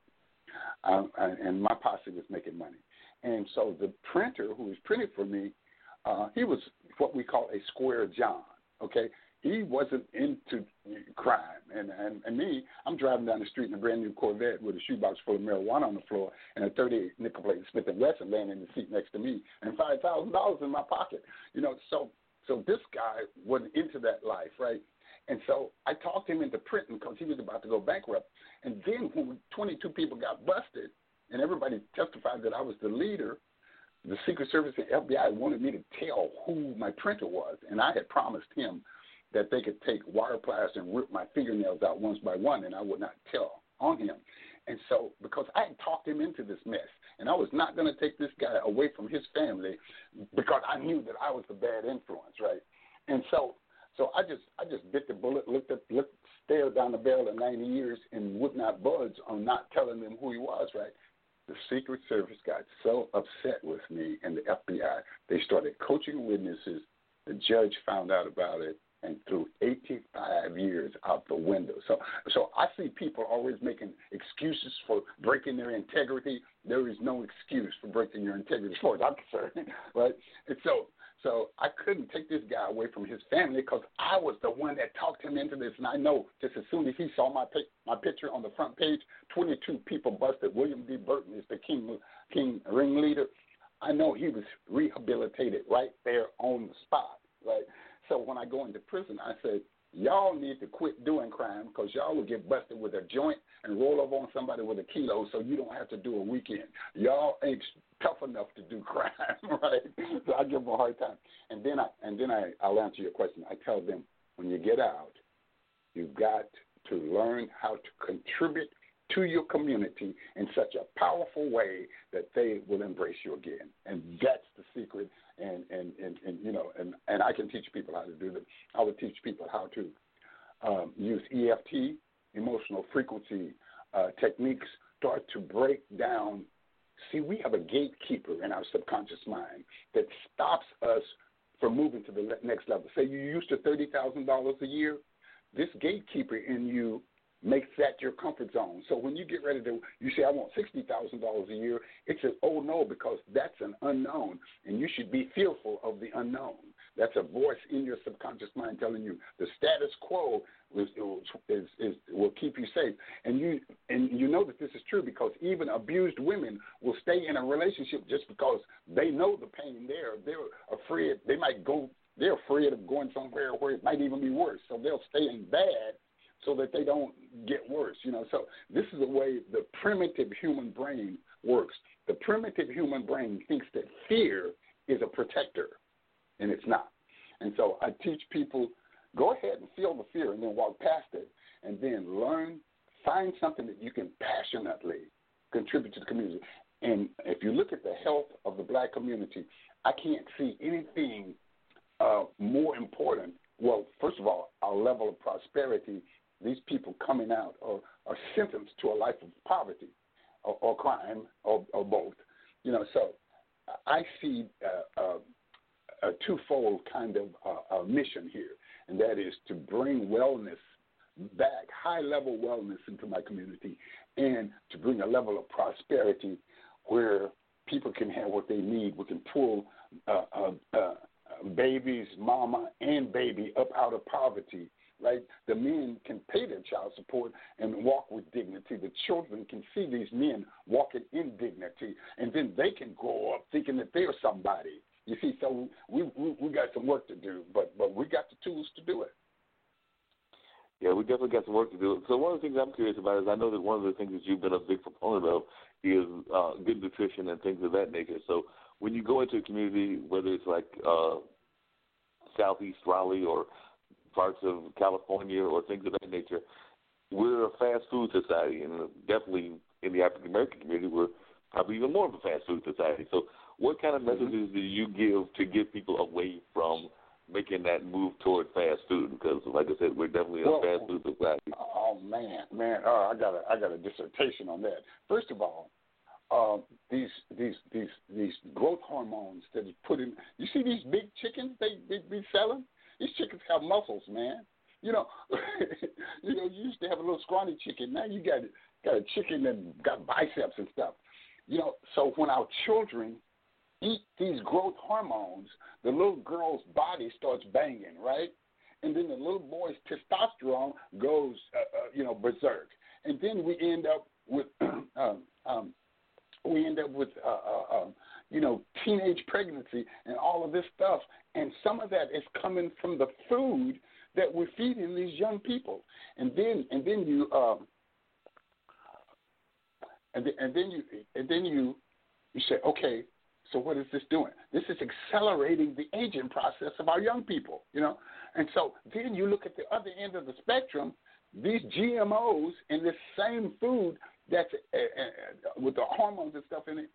um, and my posse was making money. And so the printer who was printing for me, uh, he was what we call a square John, okay. He wasn't into crime. And, and, and me, I'm driving down the street in a brand-new Corvette with a shoebox full of marijuana on the floor and a thirty-eight nickel plate Smith and Wesson laying in the seat next to me and five thousand dollars in my pocket. You know, so so this guy wasn't into that life, right? And so I talked him into printing because he was about to go bankrupt. And then when twenty-two people got busted and everybody testified that I was the leader, the Secret Service and F B I wanted me to tell who my printer was, and I had promised him that they could take wire pliers and rip my fingernails out one by one, and I would not tell on him. And so, because I had talked him into this mess, and I was not going to take this guy away from his family because I knew that I was the bad influence, right? And so so I just I just bit the bullet, looked at, looked, stared down the barrel of ninety years and would not budge on not telling them who he was, right? the Secret Service got so upset with me and the F B I, they started coaching witnesses. The judge found out about it and threw eighty-five years out the window. So so I see people always making excuses for breaking their integrity. There is no excuse for breaking your integrity as far as I'm concerned. Right? And so, so I couldn't take this guy away from his family because I was the one that talked him into this. And I know just as soon as he saw my my picture on the front page, twenty-two people busted. William D. Burton is the king, king ringleader. I know he was rehabilitated right there on the spot. Right? So when I go into prison, I said, y'all need to quit doing crime because y'all will get busted with a joint and roll up on somebody with a kilo so you don't have to do a weekend. Y'all ain't tough enough to do crime, right? So I give them a hard time. And then, I, and then I, I'll answer your question. I tell them, when you get out, you've got to learn how to contribute to your community in such a powerful way that they will embrace you again. And that's the secret. And, and, and, and you know, and, and I can teach people how to do this. I would teach people how to um, use E F T, emotional frequency uh, techniques, start to break down. See, we have a gatekeeper in our subconscious mind that stops us from moving to the next level. Say you're used to thirty thousand dollars a year, this gatekeeper in you makes that your comfort zone. So when you get ready to, you say, I want sixty thousand dollars a year, it says, oh, no, because that's an unknown, and you should be fearful of the unknown. That's a voice in your subconscious mind telling you the status quo is, is, is, will keep you safe. And you and you know that this is true because even abused women will stay in a relationship just because they know the pain there. They're afraid. They might go, they're afraid of going somewhere where it might even be worse, so they'll stay in bad so that they don't get worse, you know. So this is the way the primitive human brain works. The primitive human brain thinks that fear is a protector, and it's not. And so I teach people, go ahead and feel the fear and then walk past it, and then learn, find something that you can passionately contribute to the community. And if you look at the health of the black community, I can't see anything uh, more important. Well, first of all, our level of prosperity. These people coming out are, are sentenced to a life of poverty or, or crime or, or both. You know, so I see uh, uh, a twofold kind of uh, a mission here, and that is to bring wellness back, high-level wellness into my community, and to bring a level of prosperity where people can have what they need. We can pull uh, uh, uh, babies, mama, and baby up out of poverty. Right? The men can pay their child support and walk with dignity. The children can see these men walking in dignity, and then they can grow up thinking that they're somebody. You see, so we we, we got some work to do, but, but we got the tools to do it. Yeah, we definitely got some work to do. So one of the things I'm curious about is I know that one of the things that you've been a big proponent of is uh, good nutrition and things of that nature. So when you go into a community, whether it's like uh, Southeast Raleigh or parts of California or things of that nature, we're a fast food society, and definitely in the African-American community, we're probably even more of a fast food society. So what kind of messages mm-hmm. do you give to get people away from making that move toward fast food? Because, like I said, we're definitely a well, fast food society. Oh, man, man. Oh, I got a, I got a dissertation on that. First of all, Uh, these these these these growth hormones that are put in. You see these big chickens they they be selling. These chickens have muscles, man. You know, you know. You used to have a little scrawny chicken. Now you got got a chicken that got biceps and stuff. You know. So when our children eat these growth hormones, the little girl's body starts banging, right? And then the little boy's testosterone goes, uh, uh, you know, berserk. And then we end up with. um, um, We end up with, uh, uh, uh, you know, teenage pregnancy and all of this stuff. And some of that is coming from the food that we're feeding these young people. And then, and then you, um, and, th- and then you, and then you, you say, okay, so what is this doing? This is accelerating the aging process of our young people, you know. And so then you look at the other end of the spectrum, these G M Os and this same food that's uh, uh, with the hormones and stuff in it,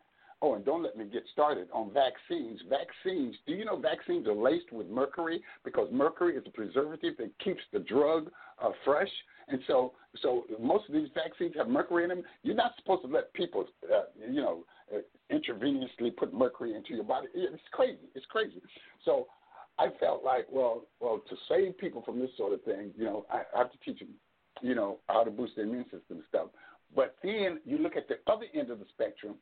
Oh, and don't let me get started on vaccines. Vaccines, do you know vaccines are laced with mercury because mercury is a preservative that keeps the drug uh, fresh? And so so most of these vaccines have mercury in them. You're not supposed to let people, uh, you know, uh, intravenously put mercury into your body. It's crazy. It's crazy. So I felt like, well, well, to save people from this sort of thing, you know, I, I have to teach them, you know, how to boost their immune system and stuff. But then you look at the other end of the spectrum,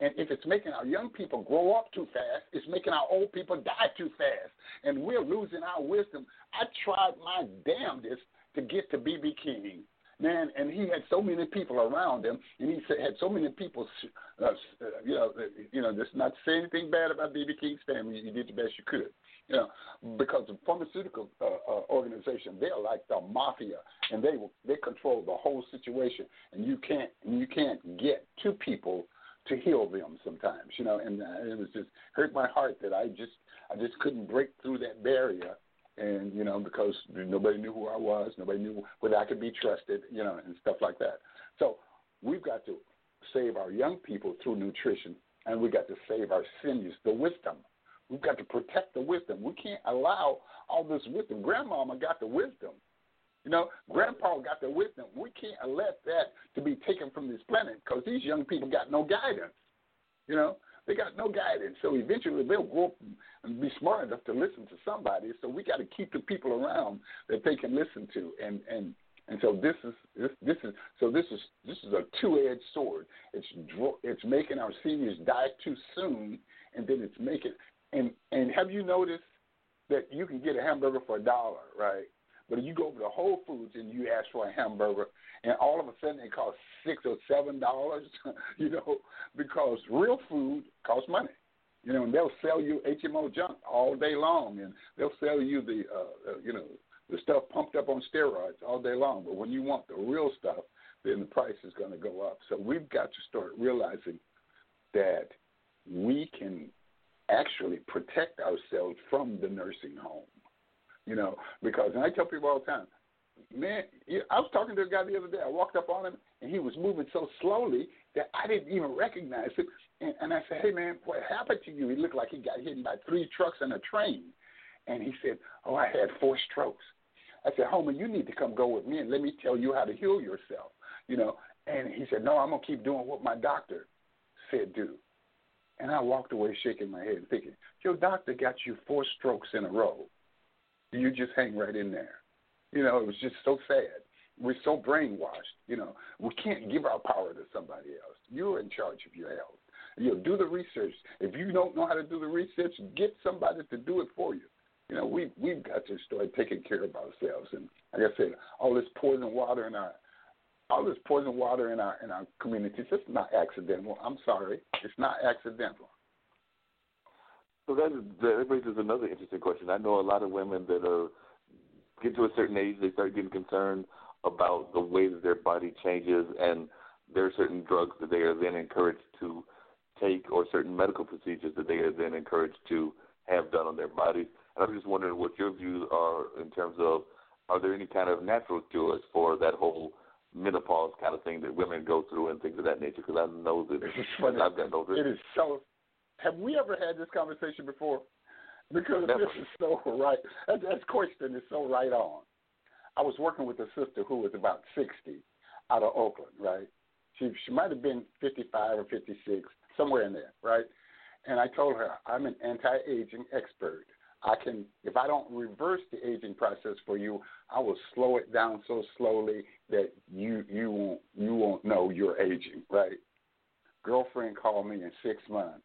and if it's making our young people grow up too fast, it's making our old people die too fast, and we're losing our wisdom. I tried my damnedest to get to B B King, man, and he had so many people around him, and he had so many people, uh, you know, you know, just not say anything bad about B B King's family. You did the best you could. You know, because the pharmaceutical uh, uh, organization, they're like the mafia, and they will, they control the whole situation, and you can't you can't get to people to heal them sometimes, you know. And uh, it was just hurt my heart that I just I just couldn't break through that barrier, and you know, because nobody knew who I was, nobody knew whether I could be trusted, you know, and stuff like that. So we've got to save our young people through nutrition, and we got to save our sinews, the wisdom. We've got to protect the wisdom. We can't allow all this wisdom. Grandmama got the wisdom. You know, Grandpa got the wisdom. We can't let that to be taken from this planet because these young people got no guidance. You know, they got no guidance. So eventually they'll grow up and be smart enough to listen to somebody. So we got to keep the people around that they can listen to. And, and, and so this is this, this is so this is this is a two-edged sword. It's it's making our seniors die too soon, and then it's making. And and have you noticed that you can get a hamburger for a dollar, right? But if you go over to Whole Foods and you ask for a hamburger, and all of a sudden it costs six or seven dollars, you know, because real food costs money, you know. And they'll sell you H M O junk all day long, and they'll sell you the, uh, uh, you know, the stuff pumped up on steroids all day long. But when you want the real stuff, then the price is going to go up. So we've got to start realizing that we can actually protect ourselves from the nursing home, you know, because, and I tell people all the time, man, I was talking to a guy the other day. I walked up on him, and he was moving so slowly that I didn't even recognize him. And, and I said, hey, man, what happened to you? He looked like he got hit by three trucks and a train. And he said, oh, I had four strokes. I said, Homer, you need to come go with me, and let me tell you how to heal yourself, you know. And he said, no, I'm going to keep doing what my doctor said do. And I walked away shaking my head and thinking, your doctor got you four strokes in a row. You just hang right in there. You know, it was just so sad. We're so brainwashed. You know, we can't give our power to somebody else. You're in charge of your health. You know, do the research. If you don't know how to do the research, get somebody to do it for you. You know, we, we've got to start taking care of ourselves. And like I said, all this poison water in our All this poison water in our in our communities, it's not accidental. I'm sorry. It's not accidental. So that, is, that raises another interesting question. I know a lot of women that are get to a certain age, they start getting concerned about the way that their body changes, and there are certain drugs that they are then encouraged to take or certain medical procedures that they are then encouraged to have done on their bodies. And I'm just wondering what your views are in terms of, are there any kind of natural cures for that whole menopause kind of thing that women go through and things of that nature, because I know that I've gotten over it. It is so. Have we ever had this conversation before? Because Never. This is so right. That, that question is so right on. I was working with a sister who was about sixty out of Oakland, right? She, she might have been fifty-five or fifty-six, somewhere in there, right? And I told her, I'm an anti-aging expert. I can, if I don't reverse the aging process for you, I will slow it down so slowly that you you won't you won't know you're aging, right? Girlfriend called me in six months.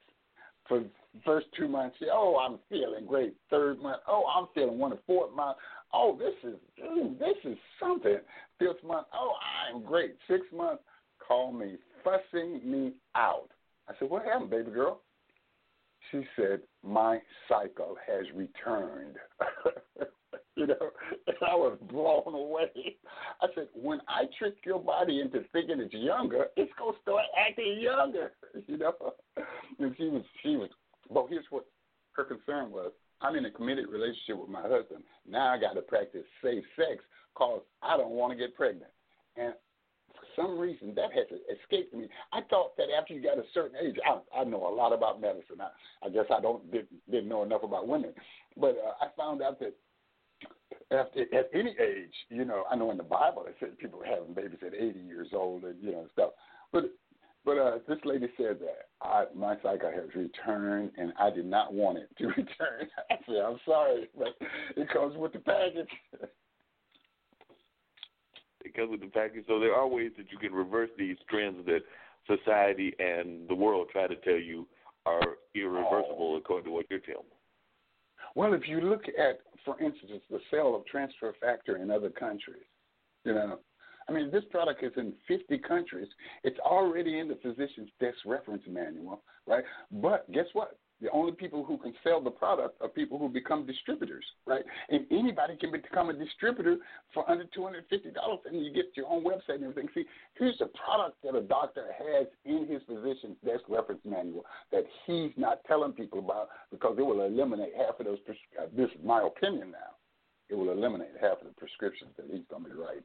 For the first two months, she, oh, I'm feeling great. Third month, oh, I'm feeling wonderful. Fourth month, oh, this is ooh, this is something. Fifth month, oh, I'm great. Sixth month, call me fussing me out. I said, what happened, baby girl? She said, my cycle has returned. You know, and I was blown away. I said, when I trick your body into thinking it's younger, it's going to start acting younger, you know. And she was, she was, well, here's what her concern was. I'm in a committed relationship with my husband. Now I got to practice safe sex because I don't want to get pregnant. And for some reason, that has escaped me. I thought that after you got a certain age, I, I know a lot about medicine. I, I guess I don't did, didn't know enough about women. But uh, I found out that after, at any age, you know, I know in the Bible it said people were having babies at eighty years old and, you know, stuff. But but uh, this lady said that I, my cycle has returned, and I did not want it to return. I said, I'm sorry, but it comes with the package. It comes with the package. So there are ways that you can reverse these trends that society and the world try to tell you are irreversible, oh. according to what you're telling me. Well, if you look at, for instance, the sale of Transfer Factor in other countries, you know, I mean, this product is in fifty countries. It's already in the physician's desk reference manual, right? But guess what? The only people who can sell the product are people who become distributors, right? And anybody can become a distributor for under two hundred fifty dollars, and you get your own website and everything. See, here's a product that a doctor has in his physician's desk reference manual that he's not telling people about because it will eliminate half of those pres- uh, this is my opinion now. It will eliminate half of the prescriptions that he's going to be writing.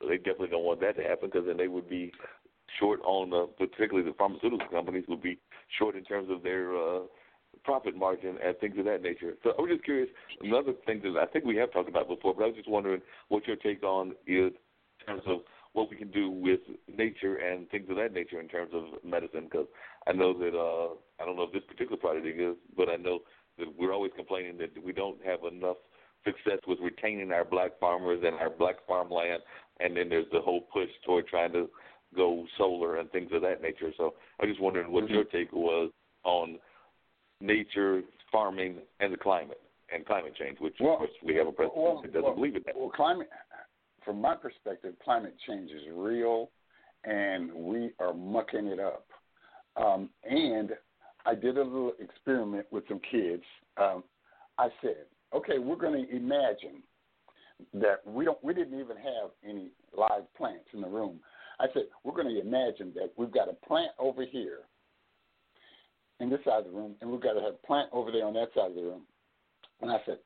Well, they definitely don't want that to happen because then they would be – short on, uh, particularly the pharmaceutical companies will be short in terms of their uh, profit margin and things of that nature. So I was just curious, another thing that I think we have talked about before, but I was just wondering what your take on is in terms of what we can do with nature and things of that nature in terms of medicine, because I know that, uh, I don't know if this particular product is, but I know that we're always complaining that we don't have enough success with retaining our black farmers and our black farmland, and then there's the whole push toward trying to go solar and things of that nature. So I just wondering what mm-hmm. your take was on nature, farming, and the climate and climate change, which well, of course we have a president well, that doesn't well, believe in that. Well, climate, from my perspective, climate change is real, and we are mucking it up. Um, and I did a little experiment with some kids. Um, I said, okay, we're going to imagine that we don't. We didn't even have any live plants in the room. I said, we're going to imagine that we've got a plant over here in this side of the room, and we've got to have a plant over there on that side of the room. And I said,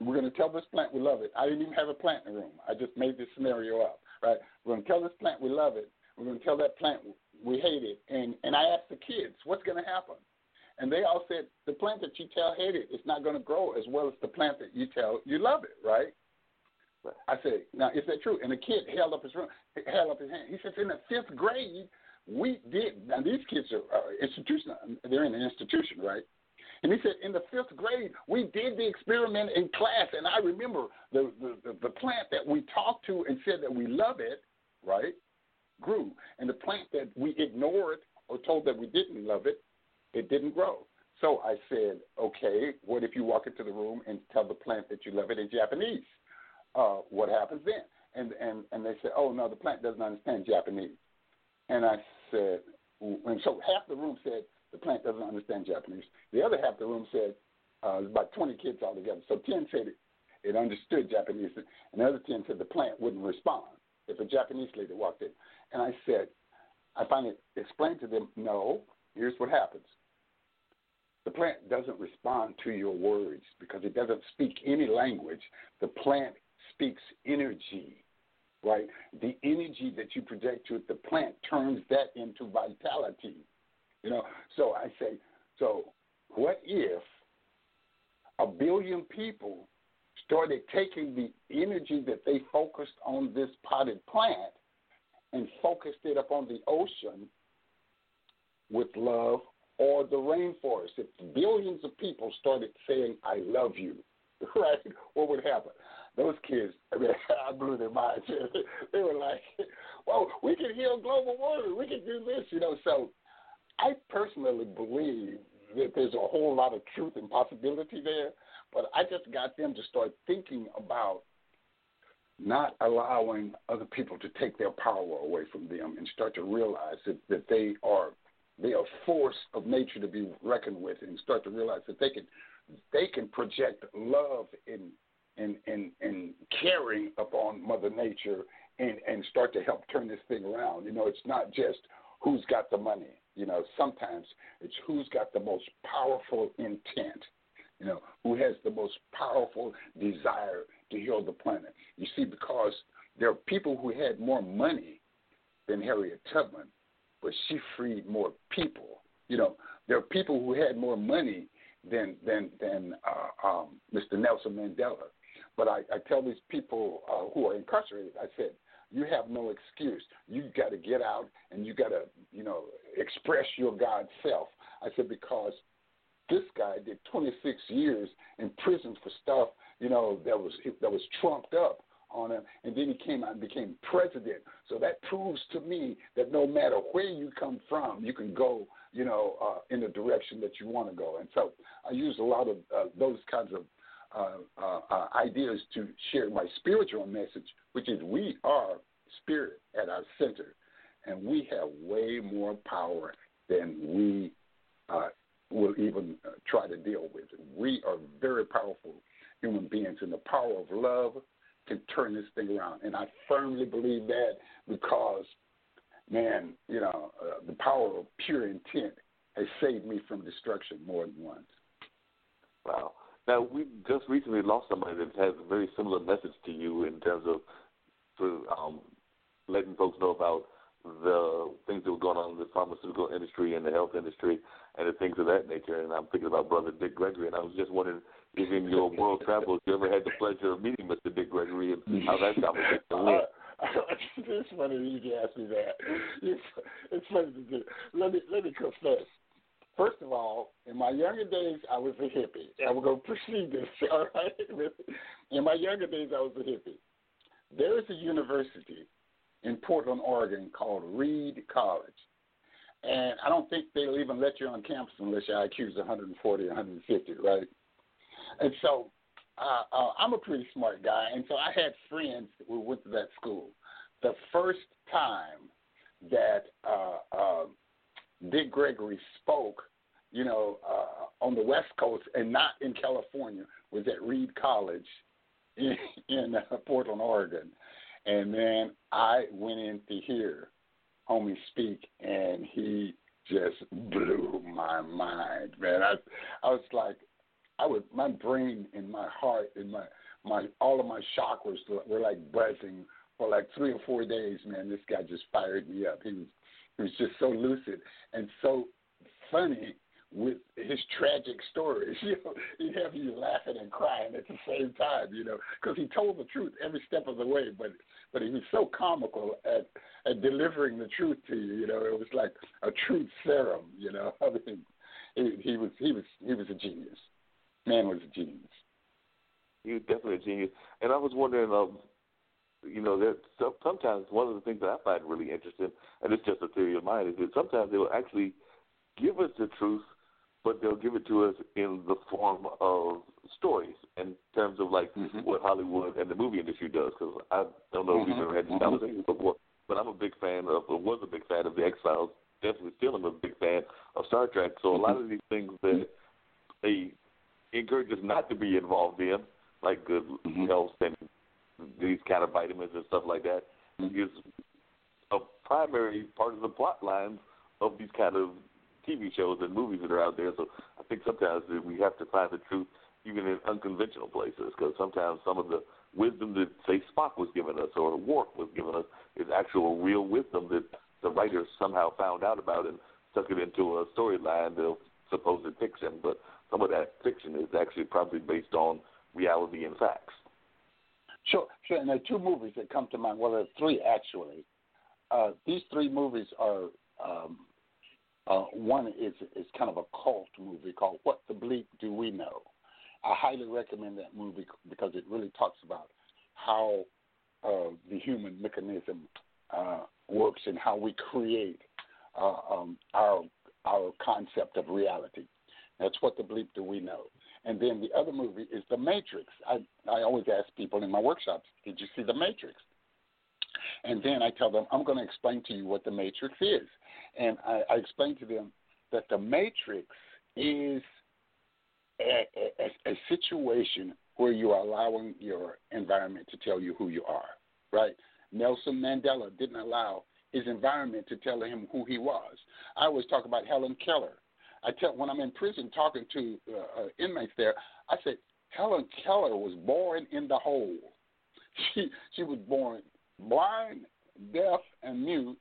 we're going to tell this plant we love it. I didn't even have a plant in the room. I just made this scenario up, right? We're going to tell this plant we love it. We're going to tell that plant we hate it. And, and I asked the kids, what's going to happen? And they all said, the plant that you tell hate it is not going to grow as well as the plant that you tell you love it, right? I said, now, is that true? And the kid held up his room, held up his hand. He says, in the fifth grade, we did. Now, these kids are uh, institutional. They're in an institution, right? And he said, in the fifth grade, we did the experiment in class. And I remember the, the, the, the plant that we talked to and said that we love it, right, grew. And the plant that we ignored or told that we didn't love it, it didn't grow. So I said, okay, what if you walk into the room and tell the plant that you love it in Japanese? Uh, what happens then? And, and and they said, oh, no, the plant doesn't understand Japanese. And I said, and so half the room said the plant doesn't understand Japanese. The other half of the room said, uh, it was about twenty kids all together. So ten said it, it understood Japanese, and the other ten said the plant wouldn't respond if a Japanese lady walked in. And I said, I finally explained to them, no, here's what happens. The plant doesn't respond to your words because it doesn't speak any language. The plant speaks energy, right? The energy that you project to it, the plant turns that into vitality, you know? So I say, so what if a billion people started taking the energy that they focused on this potted plant and focused it upon the ocean with love or the rainforest? If billions of people started saying, I love you, right, what would happen? Those kids, I mean, I blew their minds. They were like, well, we can heal global warming. We can do this, you know. So I personally believe that there's a whole lot of truth and possibility there, but I just got them to start thinking about not allowing other people to take their power away from them and start to realize that, that they are they are a force of nature to be reckoned with and start to realize that they can, they can project love in And, and, and caring upon Mother Nature and, and start to help turn this thing around. You know, it's not just who's got the money. You know, sometimes it's who's got the most powerful intent, you know, who has the most powerful desire to heal the planet. You see, because There are people who had more money than Harriet Tubman, but she freed more people. You know, there are people who had more money than than than uh, um, Mister Nelson Mandela. But I, I tell these people uh, who are incarcerated, I said, you have no excuse. You got to get out and you got to, you know, express your God self. I said, because this guy did twenty-six years in prison for stuff, you know, that was that was trumped up on him, and then he came out and became president. So that proves to me that no matter where you come from, you can go, you know, uh, in the direction that you want to go. And so I use a lot of uh, those kinds of Uh, uh, uh, ideas to share my spiritual message, which is we are spirit at our center, and we have way more power than we uh, will even uh, try to deal with. We are very powerful human beings, and the power of love can turn this thing around. And I firmly believe that because, man, you know, uh, the power of pure intent has saved me from destruction more than once. Wow. Now, we just recently lost somebody that has a very similar message to you in terms of through, um, letting folks know about the things that were going on in the pharmaceutical industry and the health industry and the things of that nature. And I'm thinking about Brother Dick Gregory, and I was just wondering if in your world travels you ever had the pleasure of meeting Mister Dick Gregory and how that conversation went. It's funny you can ask me that. It's, it's funny to do. Let me, let me confess. First of all, in my younger days, I was a hippie. I will go proceed this, all right? In my younger days, I was a hippie. There is a university in Portland, Oregon called Reed College, and I don't think they'll even let you on campus unless your I Q is one forty, one fifty, right? And so uh, uh, I'm a pretty smart guy, and so I had friends who went to that school. The first time that uh, uh, Dick Gregory spoke, you know, uh, on the West Coast and not in California, was at Reed College in, in uh, Portland, Oregon. And then I went in to hear homie speak, and he just blew my mind, man. I, I was like, I would, my brain and my heart and my, my all of my chakras were like buzzing for like three or four days, man. This guy just fired me up. He was He was just so lucid and so funny with his tragic stories. You know, he'd have you laughing and crying at the same time, you know, because he told the truth every step of the way. But but he was so comical at, at delivering the truth to you. You know, it was like a truth serum. You know, I mean, he, he was he was he was a genius. Man was a genius. He was definitely a genius. And I was wondering. Um... You know, that sometimes one of the things that I find really interesting, and it's just a theory of mine, is that sometimes they will actually give us the truth, but they'll give it to us in the form of stories in terms of, like, mm-hmm. what Hollywood and the movie industry does. Because I don't know if you've ever had this conversation before, but I'm a big fan of, or was a big fan of The X-Files. Definitely still am a big fan of Star Trek. So mm-hmm. a lot of these things that they encourage us not to be involved in, like good mm-hmm. health and these kind of vitamins and stuff like that, is a primary part of the plot lines of these kind of T V shows and movies that are out there. So I think sometimes we have to find the truth even in unconventional places, because sometimes some of the wisdom that, say, Spock was giving us or Warp was giving us is actual real wisdom that the writers somehow found out about and stuck it into a storyline of supposed fiction. But some of that fiction is actually probably based on reality and facts. Sure, sure, and there are two movies that come to mind. Well, there are three, actually. Uh, these three movies are, um, uh, one is, is kind of a cult movie called What the Bleep Do We Know? I highly recommend that movie because it really talks about how uh, the human mechanism uh, works and how we create uh, um, our, our concept of reality. That's What the Bleep Do We Know? And then the other movie is The Matrix. I, I always ask people in my workshops, did you see The Matrix? And then I tell them, I'm going to explain to you what The Matrix is. And I, I explain to them that The Matrix is a, a, a situation where you are allowing your environment to tell you who you are, right? Nelson Mandela didn't allow his environment to tell him who he was. I always talk about Helen Keller. I tell when I'm in prison talking to uh, inmates there, I said Helen Keller was born in the hole. She she was born blind, deaf, and mute.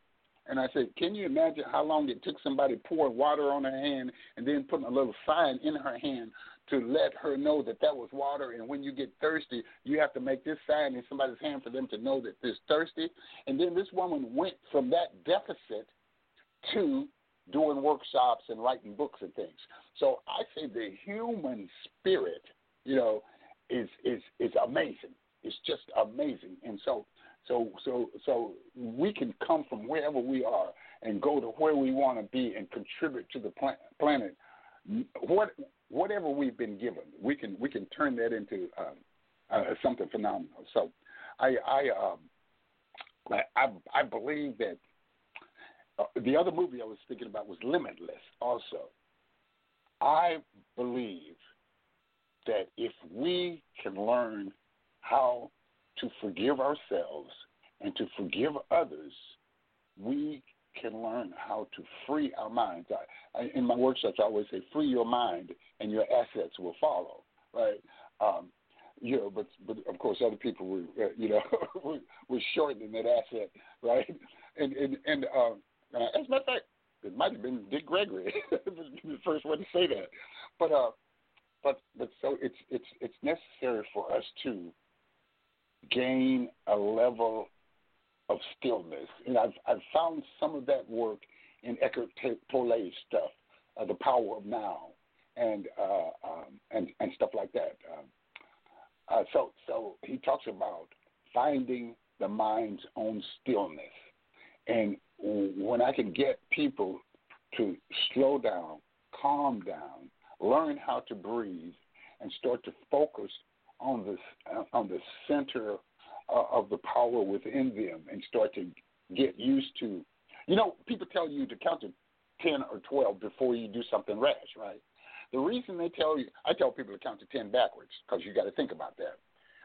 And I said, can you imagine how long it took somebody to pour water on her hand and then putting a little sign in her hand to let her know that that was water, and when you get thirsty, you have to make this sign in somebody's hand for them to know that they're thirsty. And then this woman went from that deficit to doing workshops and writing books and things. So I say the human spirit, you know, is is is amazing. It's just amazing. And so So so so we can come from wherever we are and go to where we want to be and contribute to the pl- planet. What whatever we've been given, we can we can turn that into um, uh, something phenomenal. So I I um, I, I, I believe that uh, the other movie I was thinking about was Limitless. Also, I believe that if we can learn how to forgive ourselves and to forgive others, we can learn how to free our minds. I, I, in my workshops, I always say, free your mind and your assets will follow, right? Um, you know, but, but of course, other people were, uh, you know, were, were shortening that asset, right? And, and, and uh, uh, as a matter of fact, it might have been Dick Gregory, the first one to say that. But, uh, but, but so it's, it's, it's necessary for us to gain a level of stillness. And I've, I've found some of that work in Eckhart Tolle's stuff, uh, The Power of Now, and uh, um, and, and stuff like that. Um, uh, so so he talks about finding the mind's own stillness. And when I can get people to slow down, calm down, learn how to breathe, and start to focus on this, uh, on the center uh, of the power within them, and start to get used to, you know, people tell you to count to ten or twelve before you do something rash, right? The reason they tell you, I tell people to count to ten backwards because you got to think about that.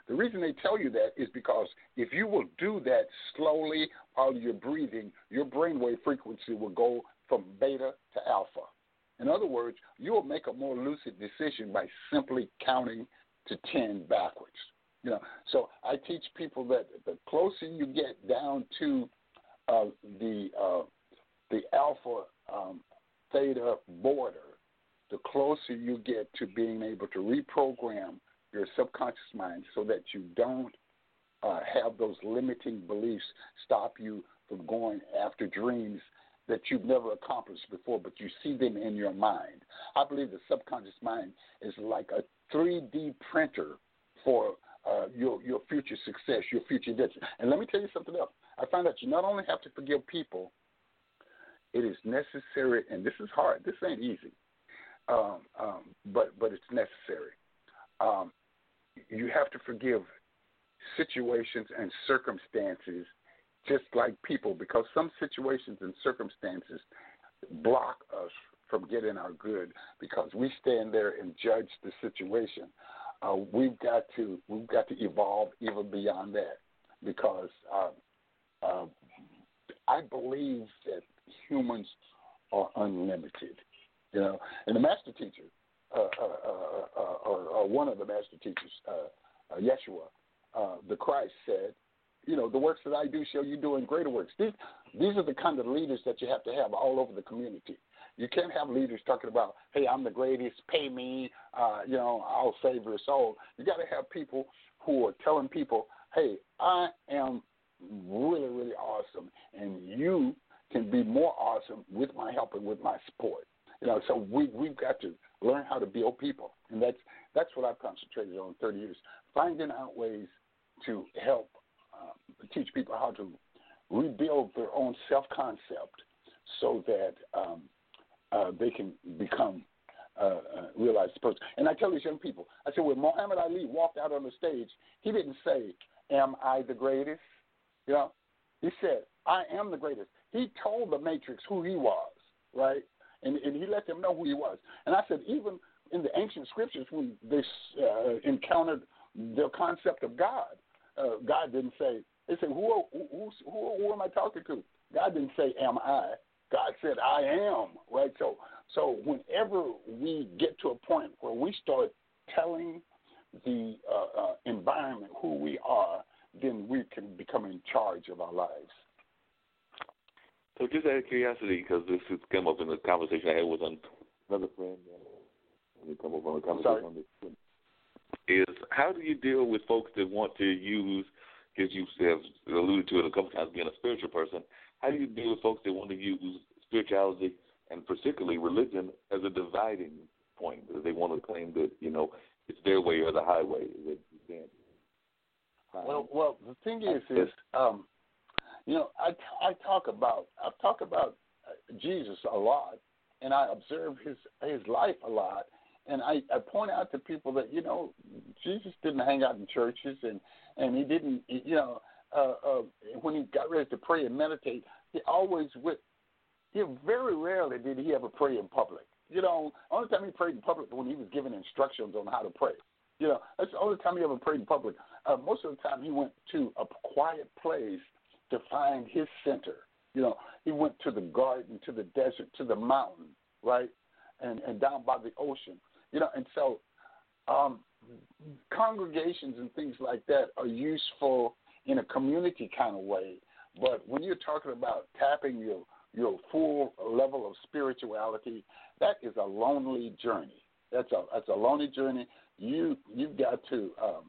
The reason they tell you that is because if you will do that slowly while you're breathing, your brainwave frequency will go from beta to alpha. In other words, you will make a more lucid decision by simply counting to ten backwards, you know. So I teach people that the closer you get down to uh, the uh, the alpha um, theta border, the closer you get to being able to reprogram your subconscious mind so that you don't uh, have those limiting beliefs stop you from going after dreams that you've never accomplished before, but you see them in your mind. I believe the subconscious mind is like a three D printer for uh, your your future success, your future destiny. And let me tell you something else. I found out you not only have to forgive people, it is necessary, and this is hard. This ain't easy, um, um, but, but it's necessary. Um, you have to forgive situations and circumstances just like people, because some situations and circumstances block us from getting our good because we stand there and judge the situation. Uh, we've got to we've got to evolve even beyond that, because uh, uh, I believe that humans are unlimited. You know, and the master teacher, uh, uh, uh, uh, or, or one of the master teachers, uh, uh, Yeshua, uh, the Christ, said, you know, the works that I do shall you do in greater works. These these are the kind of leaders that you have to have all over the community. You can't have leaders talking about, hey, I'm the greatest, pay me, uh, you know, I'll save your soul. You got to have people who are telling people, hey, I am really, really awesome, and you can be more awesome with my help and with my support. You know, so we, we've got to learn how to build people, and that's that's what I've concentrated on thirty years, finding out ways to help uh, teach people how to rebuild their own self-concept so that um, – Uh, they can become uh, uh, realized person. And I tell these young people, I said, when Muhammad Ali walked out on the stage, he didn't say, am I the greatest? You know, he said, I am the greatest. He told the Matrix who he was, right? And, and he let them know who he was. And I said, even in the ancient scriptures, when they uh, encountered their concept of God, uh, God didn't say, they said, who, who, who, who am I talking to? God didn't say, am I? God said, I am, right? So so whenever we get to a point where we start telling the uh, uh, environment who we are, then we can become in charge of our lives. So just out of curiosity, because this has come up in the conversation I had with another friend, when we come up on a conversation on this, is how do you deal with folks that want to use, because you have alluded to it a couple times, being a spiritual person, how do you deal with folks that want to use spirituality and particularly religion as a dividing point? They want to claim that, you know, it's their way or the highway. That you can't. Well, well, the thing is, is um, you know, I, I talk about I talk about Jesus a lot, and I observe his his life a lot, and I, I point out to people that, you know, Jesus didn't hang out in churches, and and he didn't, you know, uh, uh, when he got ready to pray and meditate, he always went. He very rarely did he ever pray in public. You know, only time he prayed in public when he was giving instructions on how to pray. You know, that's the only time he ever prayed in public. Uh, most of the time he went to a quiet place to find his center. You know, he went to the garden, to the desert, to the mountain, right, and and down by the ocean. You know, and so um, congregations and things like that are useful in a community kind of way. But when you're talking about tapping your your full level of spirituality, that is a lonely journey. That's a that's a lonely journey. You you've got to um,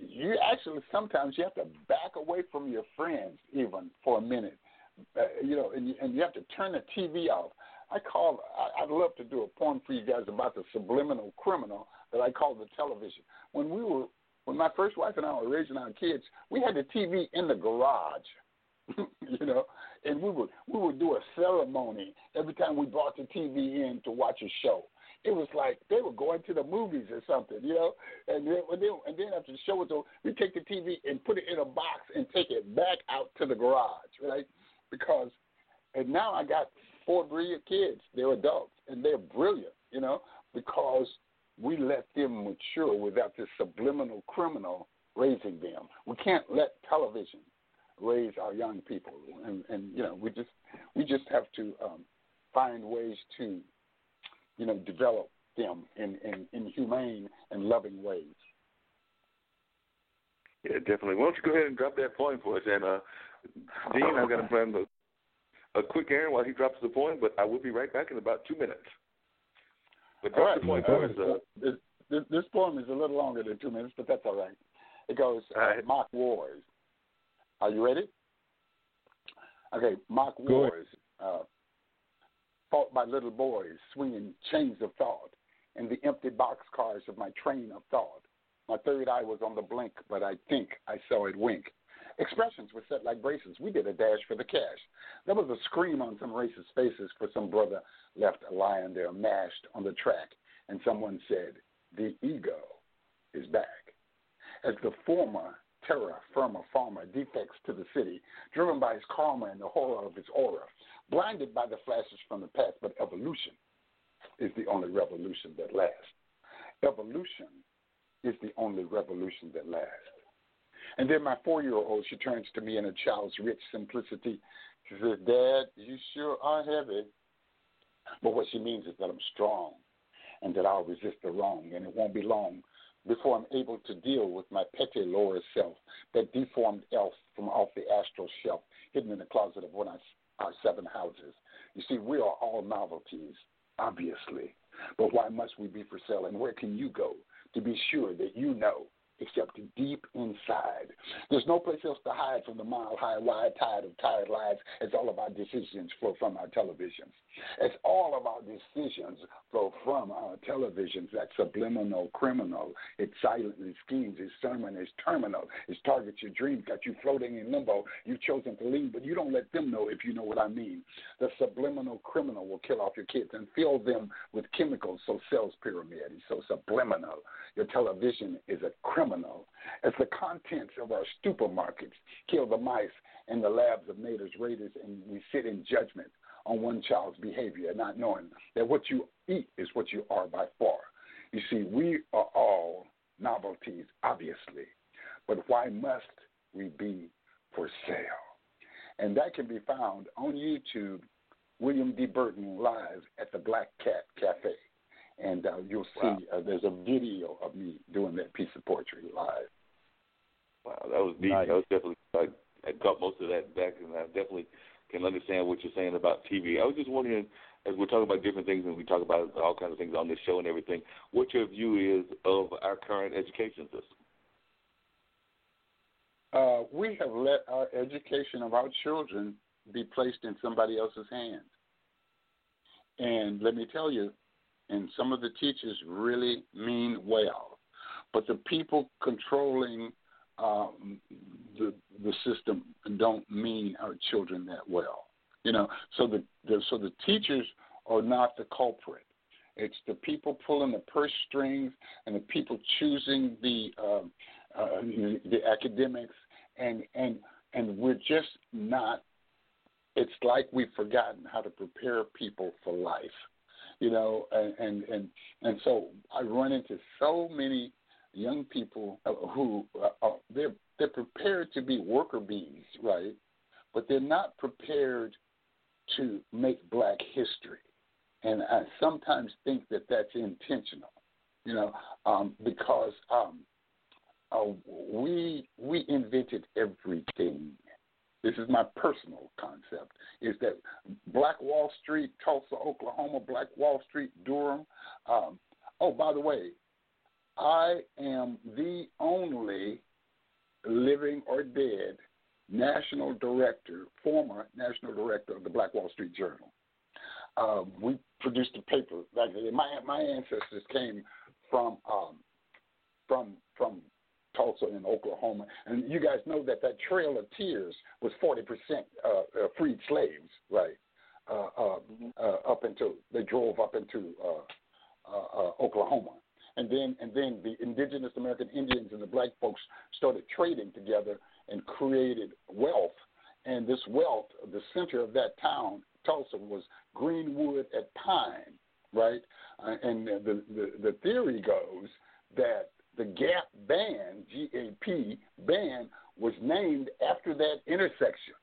you actually sometimes you have to back away from your friends even for a minute, uh, you know, and and you have to turn the T V off. I call I, I'd love to do a poem for you guys about the subliminal criminal that I call the television. When we were when my first wife and I were raising our kids, we had the T V in the garage. You know, and we would we would do a ceremony every time we brought the T V in to watch a show. It was like they were going to the movies or something, you know. And then, and then, and then after the show was over, we take the T V and put it in a box and take it back out to the garage, right? Because, and now I got four brilliant kids. They're adults and they're brilliant, you know, because we let them mature without this subliminal criminal raising them. We can't let television raise our young people, and, and you know we just we just have to um, find ways to, you know, develop them in, in, in humane and loving ways. Yeah, definitely. Why don't you go ahead and drop that point for us? And uh, Gene, I've got to plan a, a quick errand while he drops the point, but I will be right back in about two minutes. But drop all right. The point for us. Uh, this, this, this poem is a little longer than two minutes, but that's all right. It goes uh, all right. Mock wars. Are you ready? Okay, mock wars uh, fought by little boys swinging chains of thought in the empty boxcars of my train of thought. My third eye was on the blink, but I think I saw it wink. Expressions were set like braces. We did a dash for the cash. There was a scream on some racist faces, for some brother left lying there mashed on the track, and someone said, "The ego is back." As the former terror from a farmer, defects to the city, driven by his karma and the horror of his aura, blinded by the flashes from the past, but evolution is the only revolution that lasts. Evolution is the only revolution that lasts. And then my four-year-old, she turns to me in a child's rich simplicity. She says, "Dad, you sure are heavy." But what she means is that I'm strong and that I'll resist the wrong, and it won't be long before I'm able to deal with my petty lower self, that deformed elf from off the astral shelf, hidden in the closet of one of our seven houses. You see, we are all novelties, obviously, but why must we be for sale, and where can you go to be sure that you know, except deep inside? There's no place else to hide from the mile-high, wide tide of tired lives as all of our decisions flow from our televisions. As all of our decisions flow from our televisions, that subliminal criminal, it silently schemes, its sermon is terminal, its targets your dreams, got you floating in limbo. You've chosen to lean, but you don't let them know, if you know what I mean. The subliminal criminal will kill off your kids and fill them with chemicals, so cells pyramid is so subliminal. Your television is a criminal. As the contents of our supermarkets kill the mice in the labs of Nature's raiders, and we sit in judgment on one child's behavior, not knowing that what you eat is what you are by far. You see, we are all novelties, obviously, but why must we be for sale? And that can be found on YouTube, William D. Burton Live at the Black Cat Cafe. And uh, you'll see uh, there's a video of me doing that piece of poetry live. Wow, that was deep. Nice. That was definitely, I, I got most of that back, and I definitely can understand what you're saying about T V. I was just wondering, as we're talking about different things and we talk about all kinds of things on this show and everything, what your view is of our current education system? Uh, we have let our education of our children be placed in somebody else's hands. And let me tell you, and some of the teachers really mean well, but the people controlling um, the the system don't mean our children that well. You know, so the, the so the teachers are not the culprit. It's the people pulling the purse strings and the people choosing the um, uh, the academics, and and and we're just not. It's like we've forgotten how to prepare people for life, you know, and and, and, and so I run into so many young people who are, they're they're prepared to be worker bees, right? But they're not prepared to make Black history, and I sometimes think that that's intentional, you know, um, because um, uh, we we invented everything. This is my personal concept, is that Black Wall Street, Tulsa, Oklahoma, Black Wall Street, Durham. Um, oh, by the way, I am the only living or dead national director, former national director of the Black Wall Street Journal. Um, we produced a paper. Like, my my ancestors came from um, from from. Tulsa in Oklahoma, and you guys know that that Trail of Tears was forty percent uh, uh, freed slaves, right, uh, uh, uh, up into, they drove up into uh, uh, uh, Oklahoma. And then and then the indigenous American Indians and the Black folks started trading together and created wealth, and this wealth, the center of that town, Tulsa, was Greenwood at Pine, right, uh, and the, the, the theory goes that the Gap Band, G A P Band, was named after that intersection.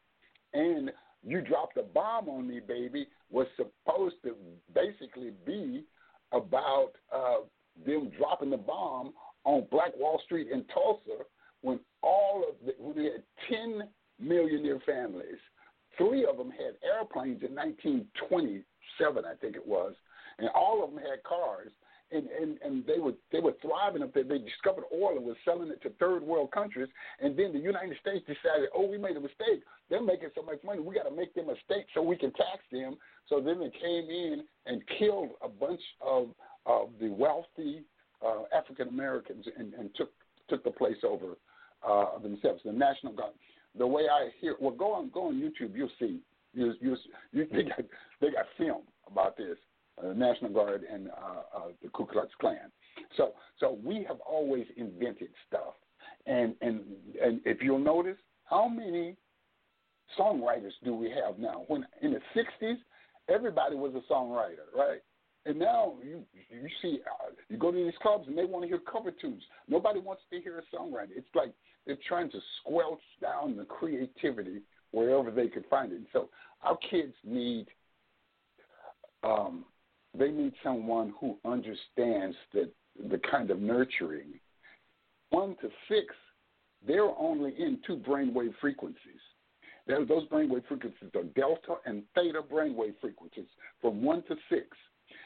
And You Dropped a Bomb on Me, Baby was supposed to basically be about uh, them dropping the bomb on Black Wall Street in Tulsa when all of the, when we had ten millionaire families. Three of them had airplanes in nineteen twenty-seven, I think it was, and all of them had cars. And, and, and they were they were thriving up there. They discovered oil and were selling it to third world countries. And then the United States decided, oh, we made a mistake. They're making so much money. We got to make them a state so we can tax them. So then they came in and killed a bunch of of the wealthy uh, African Americans and, and took took the place over uh, themselves. The national guard. The way I hear, well, go on go on YouTube. You'll see. You you they got they got film about this. Uh, National Guard and uh, uh, the Ku Klux Klan. So, so we have always invented stuff, and and and if you'll notice, how many songwriters do we have now? When in the sixties, everybody was a songwriter, right? And now you you see, uh, you go to these clubs and they want to hear cover tunes. Nobody wants to hear a songwriter. It's like they're trying to squelch down the creativity wherever they can find it. And so our kids need. Um, They need someone who understands that the kind of nurturing. One to six, they're only in two brainwave frequencies. They're, those brainwave frequencies are delta and theta brainwave frequencies from one to six.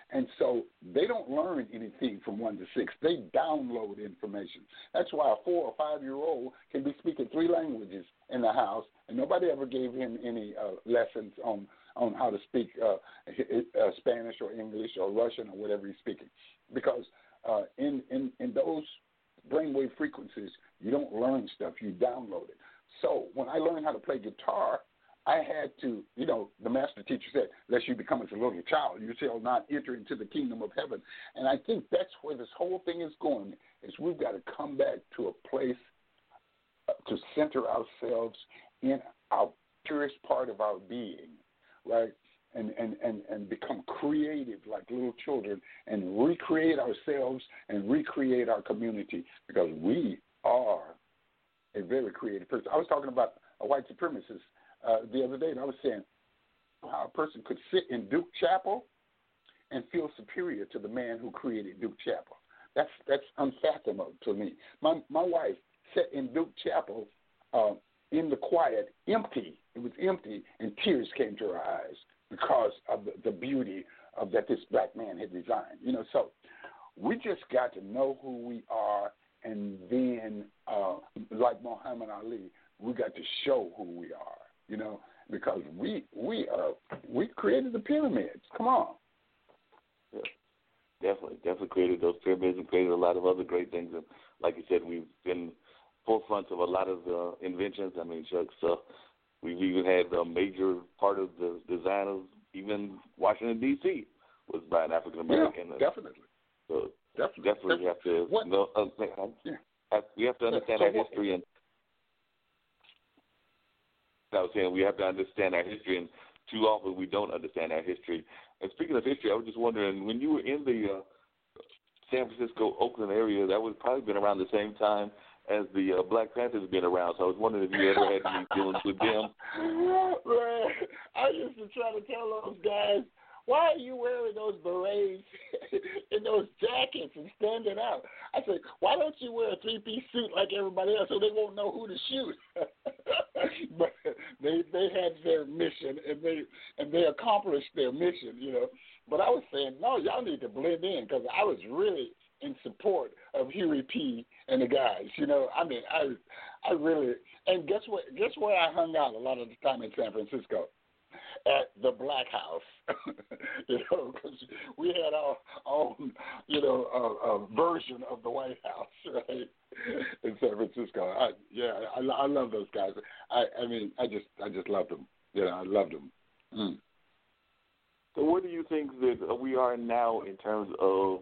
And so they don't learn anything from one to six. They download information. That's why a four or five-year-old can be speaking three languages in the house, and nobody ever gave him any uh, lessons on on how to speak uh, uh, Spanish or English or Russian or whatever he's speaking. Because uh, in, in, in those brainwave frequencies, you don't learn stuff, you download it. So when I learned how to play guitar, I had to, you know, the master teacher said, lest you become as a little child, you shall not enter into the kingdom of heaven. And I think that's where this whole thing is going, is we've got to come back to a place to center ourselves in our purest part of our being. Right, and, and, and, and become creative like little children and recreate ourselves and recreate our community, because we are a very creative person. I was talking about a white supremacist uh, the other day, and I was saying how a person could sit in Duke Chapel and feel superior to the man who created Duke Chapel. That's that's unfathomable to me. My my wife cha- in Duke Chapel, uh, in the quiet, empty. It was empty, and tears came to her eyes because of the, the beauty of that this black man had designed. You know, so we just got to know who we are, and then, uh, like Muhammad Ali, we got to show who we are. You know, because we we uh we created the pyramids. Come on. Yeah. Definitely, definitely created those pyramids and created a lot of other great things. And like you said, we've been forefronts of a lot of the inventions. I mean, Chuck, so we've even had a major part of the design of even Washington, D C was by an African-American. Yeah, definitely. So definitely. definitely, definitely. We have to, what? Know, uh, yeah. have, we have to understand so our what? history. And I was saying we have to understand our history, and too often we don't understand our history. And speaking of history, I was just wondering, when you were in the uh, San Francisco, Oakland area, that would probably been around the same time as the uh, Black Panthers been around. So I was wondering if you ever had any dealings with them. Man, I used to try to tell those guys, why are you wearing those berets and those jackets and standing out? I said, why don't you wear a three-piece suit like everybody else so they won't know who to shoot? But they they had their mission, and they and they accomplished their mission, you know. But I was saying, no, y'all need to blend in, because I was really in support of Huey P. and the guys, you know. I mean, I I really – and guess what? Guess where I hung out a lot of the time in San Francisco? At the Black House, you know, because we had our own, you know, uh, uh, version of the White House, right, in San Francisco. I, yeah, I, I love those guys. I, I mean, I just, I just loved them. You know, I loved them. Mm. So, what do you think that we are now in terms of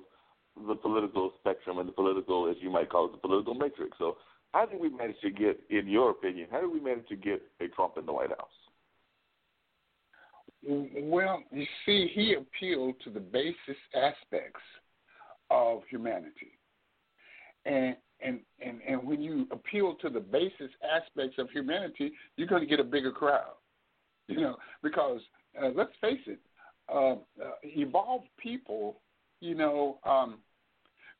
the political spectrum and the political, as you might call it, the political matrix? So, how did we manage to get, in your opinion, how did we manage to get a Trump in the White House? Well, you see, he appealed to the basic aspects of humanity. And, and and and when you appeal to the basic aspects of humanity, you're going to get a bigger crowd. You know, because uh, let's face it, uh, uh, evolved people, you know, um,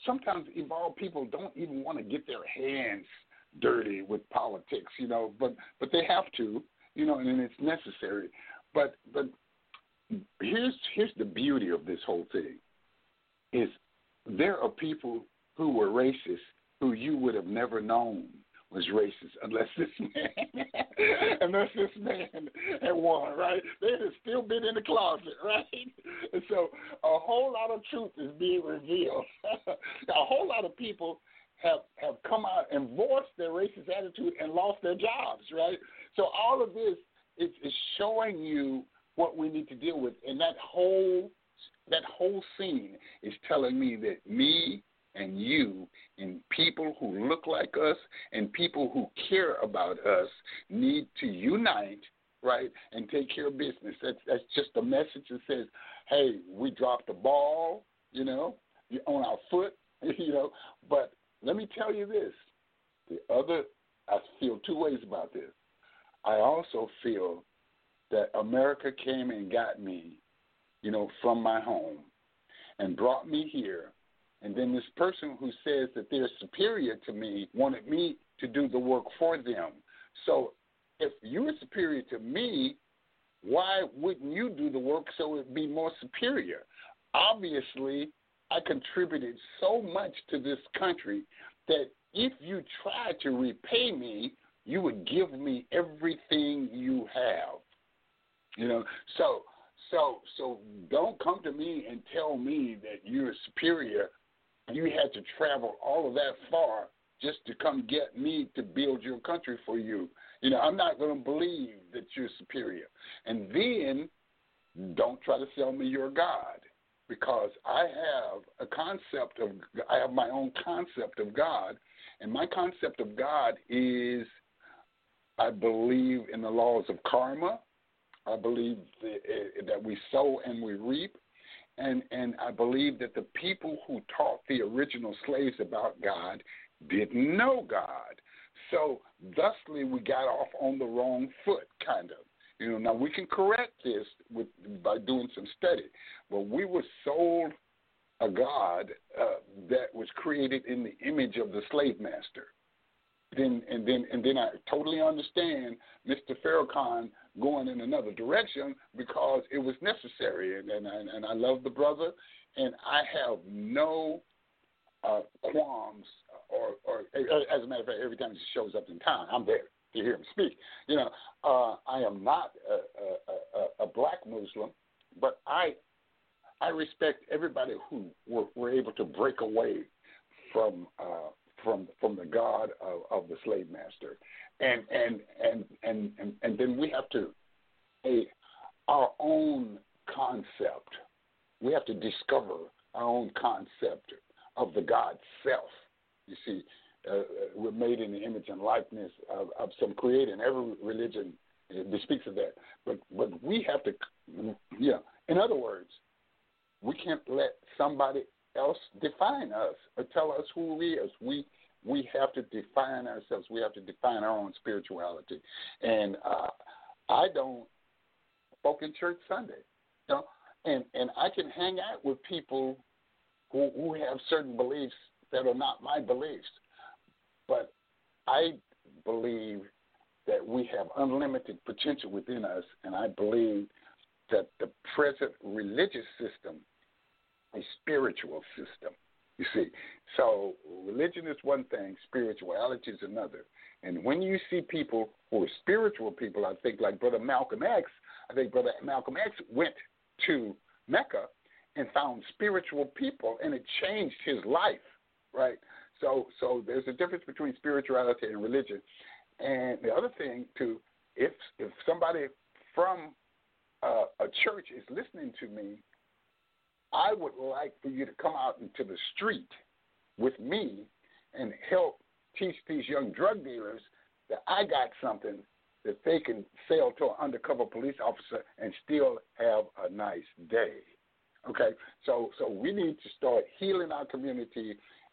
sometimes evolved people don't even want to get their hands dirty with politics, you know, but, but they have to, you know, and, and it's necessary. But but here's here's the beauty of this whole thing, is there are people who were racist who you would have never known was racist unless this man unless this man had won, right? They'd have still been in the closet, right? And so a whole lot of truth is being revealed. A whole lot of people have have come out and voiced their racist attitude and lost their jobs, right? So all of this, it's showing you what we need to deal with, and that whole that whole scene is telling me that me and you and people who look like us and people who care about us need to unite, right, and take care of business. That's that's just a message that says, hey, we dropped the ball, you know, on our foot, you know. But let me tell you this: the other, I feel two ways about this. I also feel that America came and got me, you know, from my home and brought me here. And then this person who says that they're superior to me wanted me to do the work for them. So if you're superior to me, why wouldn't you do the work so it'd be more superior? Obviously, I contributed so much to this country that if you try to repay me, you would give me everything you have, you know. So, so, so don't come to me and tell me that you're superior. You had to travel all of that far just to come get me to build your country for you. You know, I'm not going to believe that you're superior. And then don't try to sell me your God, because I have a concept of I have my own concept of God, and my concept of God is, I believe in the laws of karma. I believe that we sow and we reap. And, and I believe that the people who taught the original slaves about God didn't know God. So thusly, we got off on the wrong foot, kind of. You know, now we can correct this with by doing some study. But we were sold a God uh, that was created in the image of the slave master. then and then and then I totally understand Mister Farrakhan going in another direction because it was necessary, and and, and I love the brother, and I have no uh, qualms or, or as a matter of fact, every time he shows up in town, I'm there to hear him speak. You know, uh, I am not a, a, a, a black Muslim, but I I respect everybody who were, were able to break away from. Uh, From, from the God of, of the slave master, and and, and and and and then we have to a our own concept. We have to discover our own concept of the God self. You see, uh, we're made in the image and likeness of, of some creator, and every religion bespeaks of that. But but we have to, yeah. You know, in other words, we can't let somebody else define us or tell us who we is. We we have to define ourselves. We have to define our own spirituality. And uh, I don't spoke in church Sunday, you know, and, and I can hang out with people who, who have certain beliefs that are not my beliefs. But I believe that we have unlimited potential within us, and I believe that the present religious system, a spiritual system, you see. So religion is one thing, spirituality is another. And when you see people who are spiritual people, I think like Brother Malcolm X, I think Brother Malcolm X went to Mecca and found spiritual people, and it changed his life, right? So so there's a difference between spirituality and religion. And the other thing, too, if, if somebody from uh, a church is listening to me, I would like for you to come out into the street with me and help teach these young drug dealers that I got something that they can sell to an undercover police officer and still have a nice day. Okay, so so we need to start healing our community,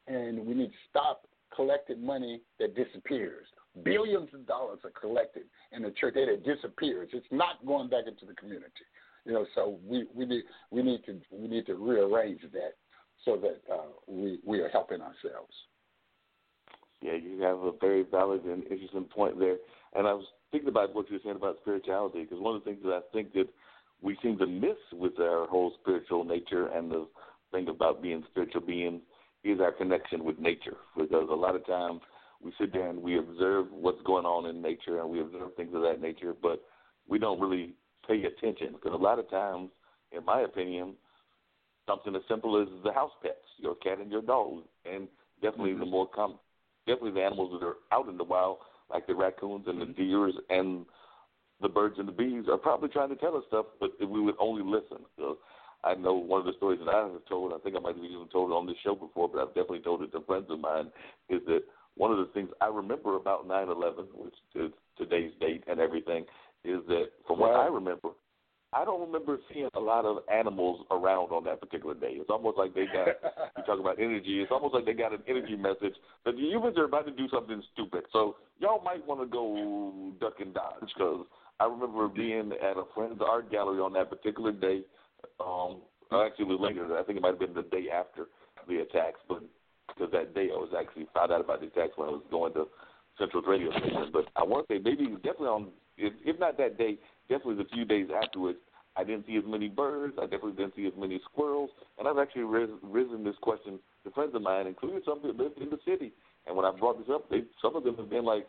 and we need to stop collecting money that disappears. Billions of dollars are collected in the church, and it disappears. It's not going back into the community. You know, so we, we need we need to we need to rearrange that so that uh, we we are helping ourselves. Yeah, you have a very valid and interesting point there. And I was thinking about what you were saying about spirituality, because one of the things that I think that we seem to miss with our whole spiritual nature and the thing about being spiritual beings is our connection with nature. Because a lot of times we sit there and we observe what's going on in nature, and we observe things of that nature, but we don't really pay attention, because a lot of times, in my opinion, something as simple as the house pets, your cat and your dog, and definitely mm-hmm. the more common, definitely the animals that are out in the wild, like the raccoons and mm-hmm. the deers and the birds and the bees, are probably trying to tell us stuff, but if we would only listen. So I know one of the stories that I have told, I think I might have even told it on this show before, but I've definitely told it to friends of mine, is that one of the things I remember about nine eleven, which is today's date and everything, is that from what I remember, I don't remember seeing a lot of animals around on that particular day. It's almost like they got, you talk about energy, it's almost like they got an energy message that the humans are about to do something stupid. So y'all might want to go duck and dodge, because I remember being at a friend's art gallery on that particular day, um, actually later, I think it might have been the day after the attacks, but because that day I was actually found out about the attacks when I was going to Central's radio station. But I want to say maybe definitely on, If, if not that day, definitely the few days afterwards, I didn't see as many birds. I definitely didn't see as many squirrels. And I've actually ris- risen this question to friends of mine, including some that lived in the city. And when I brought this up, they, some of them have been like,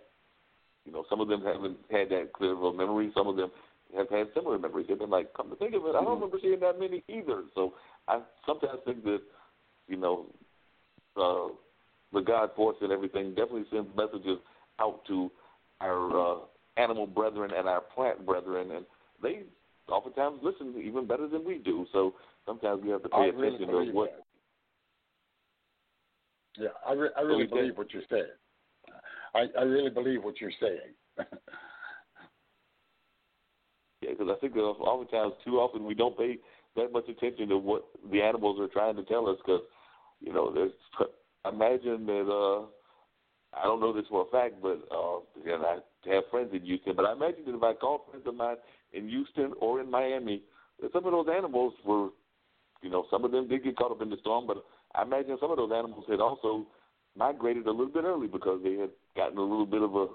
you know, some of them haven't had that clear of a memory. Some of them have had similar memories. They've been like, come to think of it, I don't remember seeing that many either. So I sometimes think that, you know, uh, the God force and everything definitely sends messages out to our uh, animal brethren and our plant brethren, and they oftentimes listen even better than we do. So sometimes we have to pay I attention really to what. That. Yeah, I, re- I really so believe did. what you're saying. I, I really believe what you're saying. Yeah, because I think that oftentimes, too often, we don't pay that much attention to what the animals are trying to tell us. Because, you know, there's imagine that. Uh, I don't know this for a fact, but uh, and I have friends in Houston, but I imagine that if I called friends of mine in Houston or in Miami, that some of those animals were, you know, some of them did get caught up in the storm, but I imagine some of those animals had also migrated a little bit early because they had gotten a little bit of a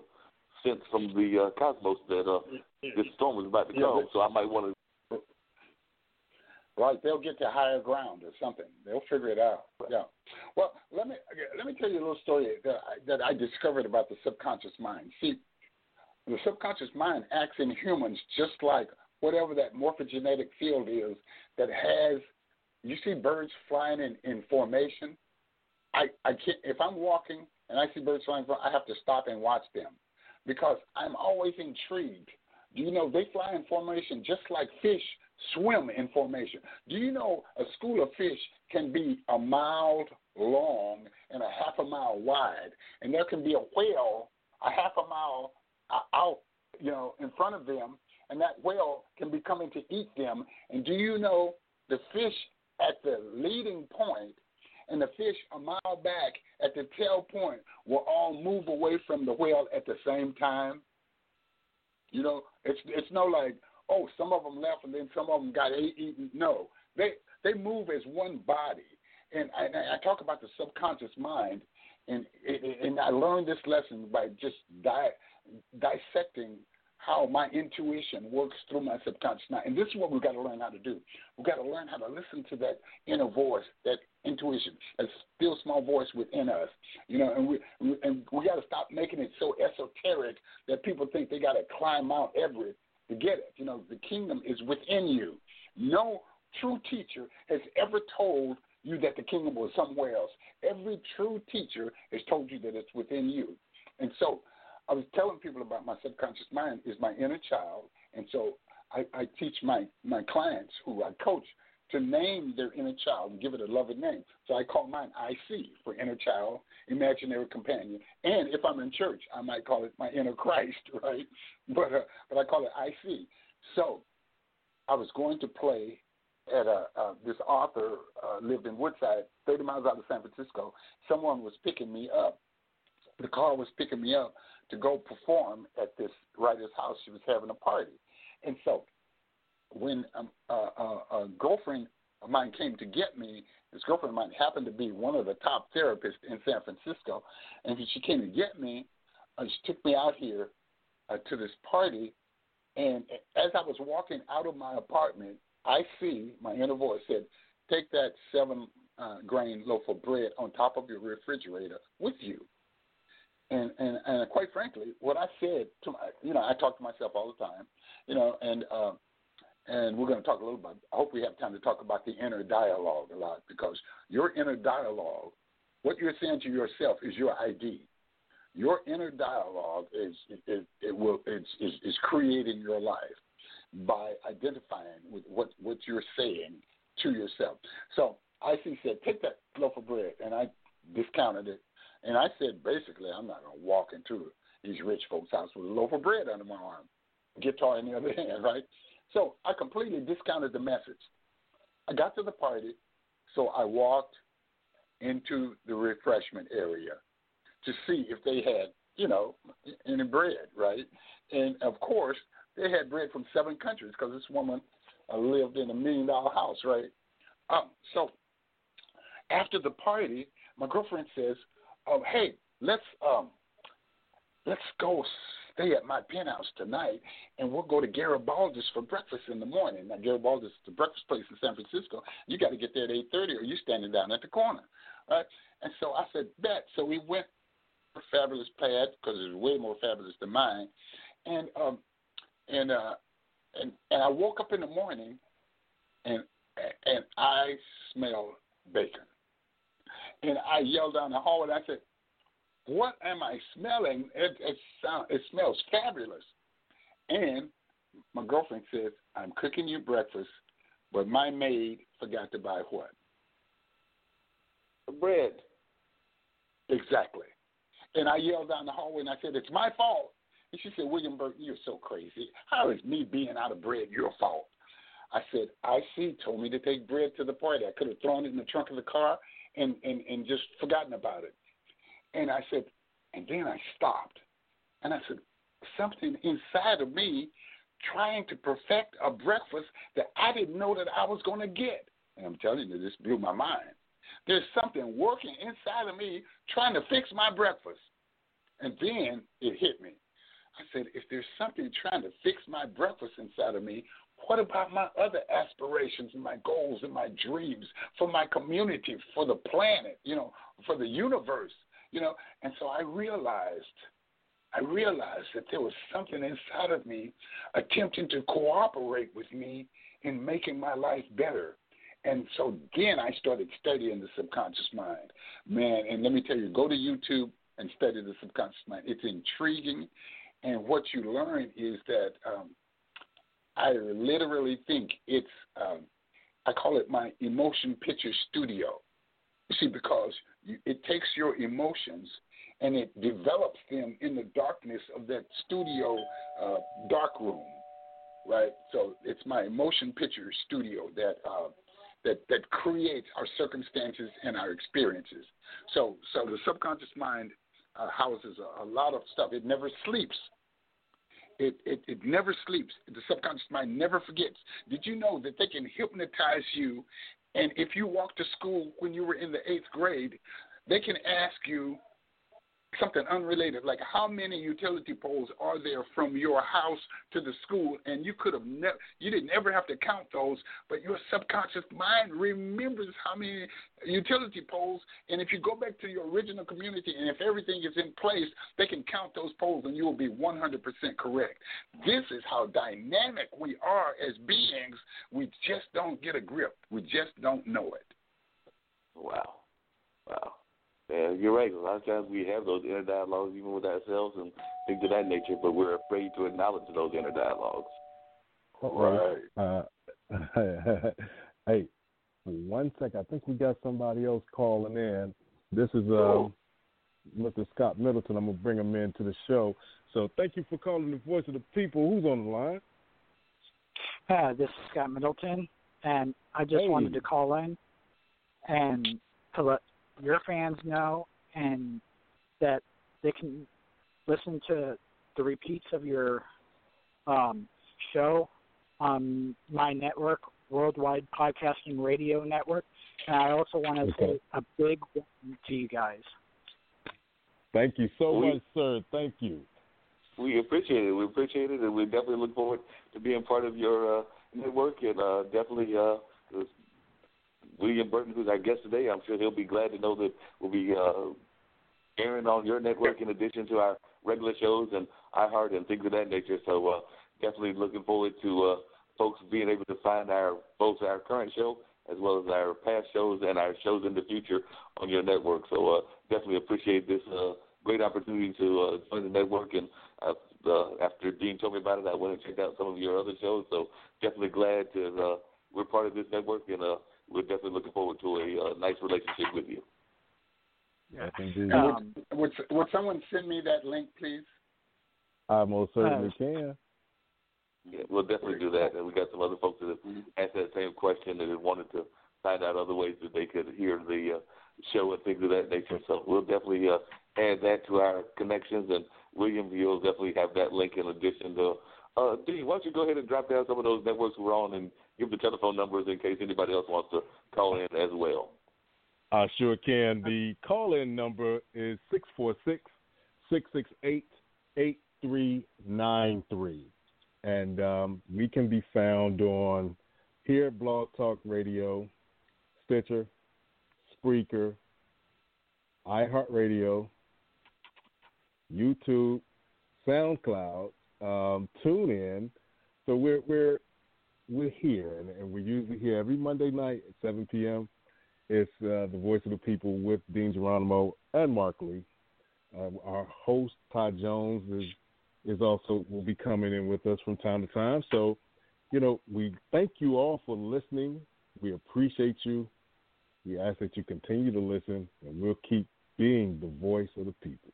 sense from the uh, cosmos that uh, this storm was about to yeah, come. So I might want to. Right, they'll get to higher ground or something. They'll figure it out. Right. Yeah. Well, let me let me tell you a little story that I, that I discovered about the subconscious mind. See, the subconscious mind acts in humans just like whatever that morphogenetic field is that has. You see birds flying in, in formation. I, I can't, if I'm walking and I see birds flying, I have to stop and watch them because I'm always intrigued. Do you know they fly in formation just like fish swim in formation? Do you know a school of fish can be a mile long and a half a mile wide, and there can be a whale a half a mile out, you know, in front of them, and that whale can be coming to eat them. And do you know the fish at the leading point and the fish a mile back at the tail point will all move away from the whale at the same time? You know, it's it's no like, oh, some of them left and then some of them got eaten. No, they they move as one body. And I, and I talk about the subconscious mind, and and I learned this lesson by just di- dissecting how my intuition works through my subconscious mind. And this is what we've got to learn how to do. We've got to learn how to listen to that inner voice, that intuition, that still small voice within us. You know, and we and we got to stop making it so esoteric that people think they got to climb Mount Everest to get it. You know, the kingdom is within you. No true teacher has ever told you that the kingdom was somewhere else. Every true teacher has told you that it's within you. And so, I was telling people about my subconscious mind is my inner child, and so I, I teach my, my clients who I coach to name their inner child and give it a loving name. So I call mine I C for inner child, imaginary companion, and if I'm in church, I might call it my inner Christ, right? But uh, but I call it I C. So I was going to play at a, uh, this author uh, lived in Woodside, thirty miles out of San Francisco. Someone was picking me up. The car was picking me up to go perform at this writer's house. She was having a party. And so when a, a, a girlfriend of mine came to get me, this girlfriend of mine happened to be one of the top therapists in San Francisco, and she came to get me. Uh, she took me out here uh, to this party, and as I was walking out of my apartment, I see my inner voice said, take that seven-grain uh, loaf of bread on top of your refrigerator with you. And, and and quite frankly, what I said to my, you know, I talk to myself all the time, you know, and uh, and we're going to talk a little about, I hope we have time to talk about the inner dialogue a lot, because your inner dialogue, what you're saying to yourself is your I D. Your inner dialogue is it, it, it will it's is, is creating your life by identifying with what, what you're saying to yourself. So I C said, take that loaf of bread, and I discounted it. And I said, basically, I'm not going to walk into these rich folks' house with a loaf of bread under my arm, guitar in the other hand, right? So I completely discounted the message. I got to the party, so I walked into the refreshment area to see if they had, you know, any bread, right? And, of course, they had bread from seven countries because this woman lived in a million-dollar house, right? Um, so after the party, my girlfriend says, oh, hey, let's um, let's go stay at my penthouse tonight, and we'll go to Garibaldi's for breakfast in the morning. Now, Garibaldi's is the breakfast place in San Francisco. You got to get there at eight thirty or you're standing down at the corner. Right? And so I said, bet. So we went to a fabulous pad because it was way more fabulous than mine. And, um, and, uh, and, and I woke up in the morning, and, and I smelled bacon. And I yelled down the hall, and I said, what am I smelling? It, it, sound, it smells fabulous. And my girlfriend says, I'm cooking you breakfast, but my maid forgot to buy what? Bread. Exactly. And I yelled down the hallway, and I said, it's my fault. And she said, William Burton, you're so crazy. How is me being out of bread your fault? I said, I C told me to take bread to the party. I could have thrown it in the trunk of the car And, and, and just forgotten about it. And I said, and then I stopped. And I said, something inside of me trying to perfect a breakfast that I didn't know that I was going to get. And I'm telling you, this blew my mind. There's something working inside of me trying to fix my breakfast. And then it hit me. I said, if there's something trying to fix my breakfast inside of me, what about my other aspirations and my goals and my dreams for my community, for the planet, you know, for the universe, you know? And so I realized, I realized that there was something inside of me attempting to cooperate with me in making my life better. And so then I started studying the subconscious mind. Man, and let me tell you, go to YouTube and study the subconscious mind. It's intriguing. And what you learn is that um, I literally think it's, um, I call it my emotion picture studio. You see, because you, it takes your emotions and it develops them in the darkness of that studio uh, dark room, right? So it's my emotion picture studio that uh, that that creates our circumstances and our experiences. So so the subconscious mind uh, houses a, a lot of stuff. It never sleeps. It, it it never sleeps. The subconscious mind never forgets. Did you know that they can hypnotize you? And if you walked to school when you were in the eighth grade, they can ask you something unrelated, like how many utility poles are there from your house to the school, and you could have never, you didn't ever have to count those, but your subconscious mind remembers how many utility poles, and if you go back to your original community and if everything is in place, they can count those poles and you will be one hundred percent correct. This is how dynamic we are as beings. We just don't get a grip. We just don't know it. Wow. Wow. And you're right. A lot of times we have those inner dialogues even with ourselves and things of that nature, but we're afraid to acknowledge those inner dialogues. Right. Uh, hey, one second. I think we got somebody else calling in. This is um, oh. Mister Scott Middleton. I'm going to bring him into the show. So thank you for calling the voice of the people. Who's on the line? Uh, this is Scott Middleton, and I just hey. wanted to call in and to let your fans know and that they can listen to the repeats of your um, show on my network, Worldwide Podcasting Radio Network. And I also want to okay. say a big welcome to you guys. Thank you so we, much, sir. Thank you. We appreciate it. We appreciate it, and we definitely look forward to being part of your uh, network, and uh, definitely uh, William Burton, who's our guest today, I'm sure he'll be glad to know that we'll be uh, airing on your network in addition to our regular shows and iHeart and things of that nature. So uh, definitely looking forward to uh, folks being able to find our both our current show as well as our past shows and our shows in the future on your network. So uh, definitely appreciate this uh, great opportunity to uh, join the network. And uh, the, after Dean told me about it, I went and checked out some of your other shows. So definitely glad that uh, we're part of this network, and uh, we're definitely looking forward to a uh, nice relationship with you. Yes, indeed. Um, would, would, would someone send me that link, please? I most certainly uh, can. Yeah, we'll definitely do that. And we got some other folks that have mm-hmm. asked that same question and wanted to find out other ways that they could hear the uh, show and things of that nature. So we'll definitely uh, add that to our connections. And William, you'll definitely have that link in addition to. Uh, Dee, why don't you go ahead and drop down some of those networks we're on and give the telephone numbers in case anybody else wants to call in as well. I sure can. The call-in number is six four six, six six eight, eight three nine three. And um, we can be found on here at Blog Talk Radio, Stitcher, Spreaker, iHeartRadio, YouTube, SoundCloud, Um, tune in. So we're we're we're here, and, and we're usually here every Monday night at seven p.m. It's uh, the Voice of the People with Dean Geronimo and Mark Lee. Uh, our host Todd Jones is is also will be coming in with us from time to time. So, you know, we thank you all for listening. We appreciate you. We ask that you continue to listen, and we'll keep being the voice of the people.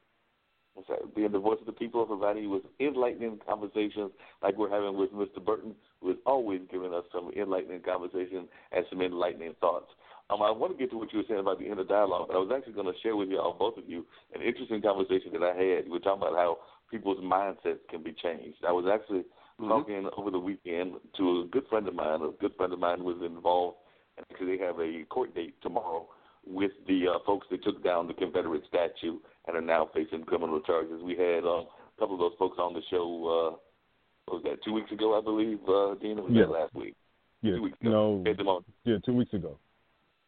Sorry, being the voice of the people, providing you with enlightening conversations like we're having with Mister Burton, who is always giving us some enlightening conversation and some enlightening thoughts. Um, I want to get to what you were saying about the inner dialogue, but I was actually going to share with you all, both of you, an interesting conversation that I had. We were talking about how people's mindsets can be changed. I was actually mm-hmm. talking over the weekend to a good friend of mine, a good friend of mine was involved, and actually they have a court date tomorrow with the uh, folks that took down the Confederate statue and are now facing criminal charges. We had uh, a couple of those folks on the show, uh, what was that, two weeks ago, I believe, uh, Dean? Or was yeah. that last week? Yeah. Two weeks ago. No. We had them on. Yeah, two weeks ago.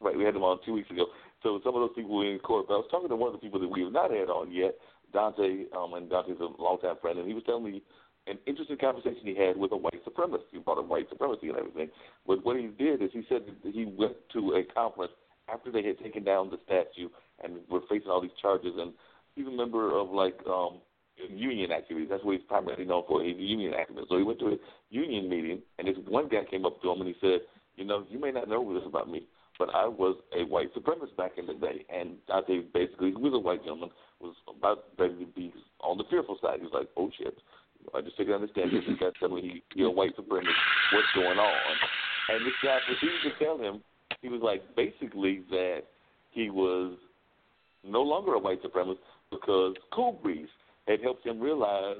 Right, we had them on two weeks ago. So some of those people were in court. But I was talking to one of the people that we have not had on yet, Dante, um, and Dante's a longtime friend, and he was telling me an interesting conversation he had with a white supremacist. He brought up white supremacy and everything. But what he did is he said that he went to a conference after they had taken down the statue and were facing all these charges. And he's a member of, like, um, union activities. That's what he's primarily known for. He's a union activist. So he went to a union meeting, and this one guy came up to him and he said, you know, you may not know this about me, but I was a white supremacist back in the day. And I think basically he was a white gentleman, was about ready to be on the fearful side. He was like, oh, shit. I just didn't understand this. This guy telling me, you're a white supremacist. What's going on? And this guy proceeded to tell him, he was like, basically that he was no longer a white supremacist because Cool Breeze had helped him realize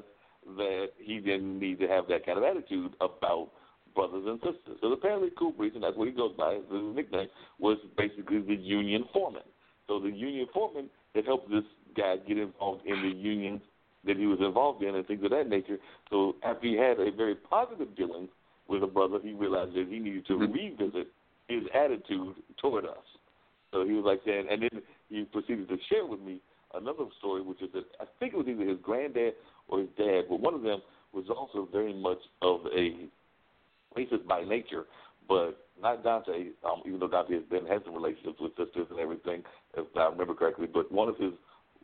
that he didn't need to have that kind of attitude about brothers and sisters. So apparently Cool Breeze, and that's what he goes by, his nickname, was basically the union foreman. So the union foreman that helped this guy get involved in the unions that he was involved in and things of that nature. So after he had a very positive dealing with a brother, he realized that he needed to revisit his attitude toward us. So he was like that. And then he proceeded to share with me another story, which is that I think it was either his granddad or his dad, but one of them was also very much of a racist by nature, but not Dante, um, even though Dante has been had some relationships with sisters and everything, if I remember correctly, but one of his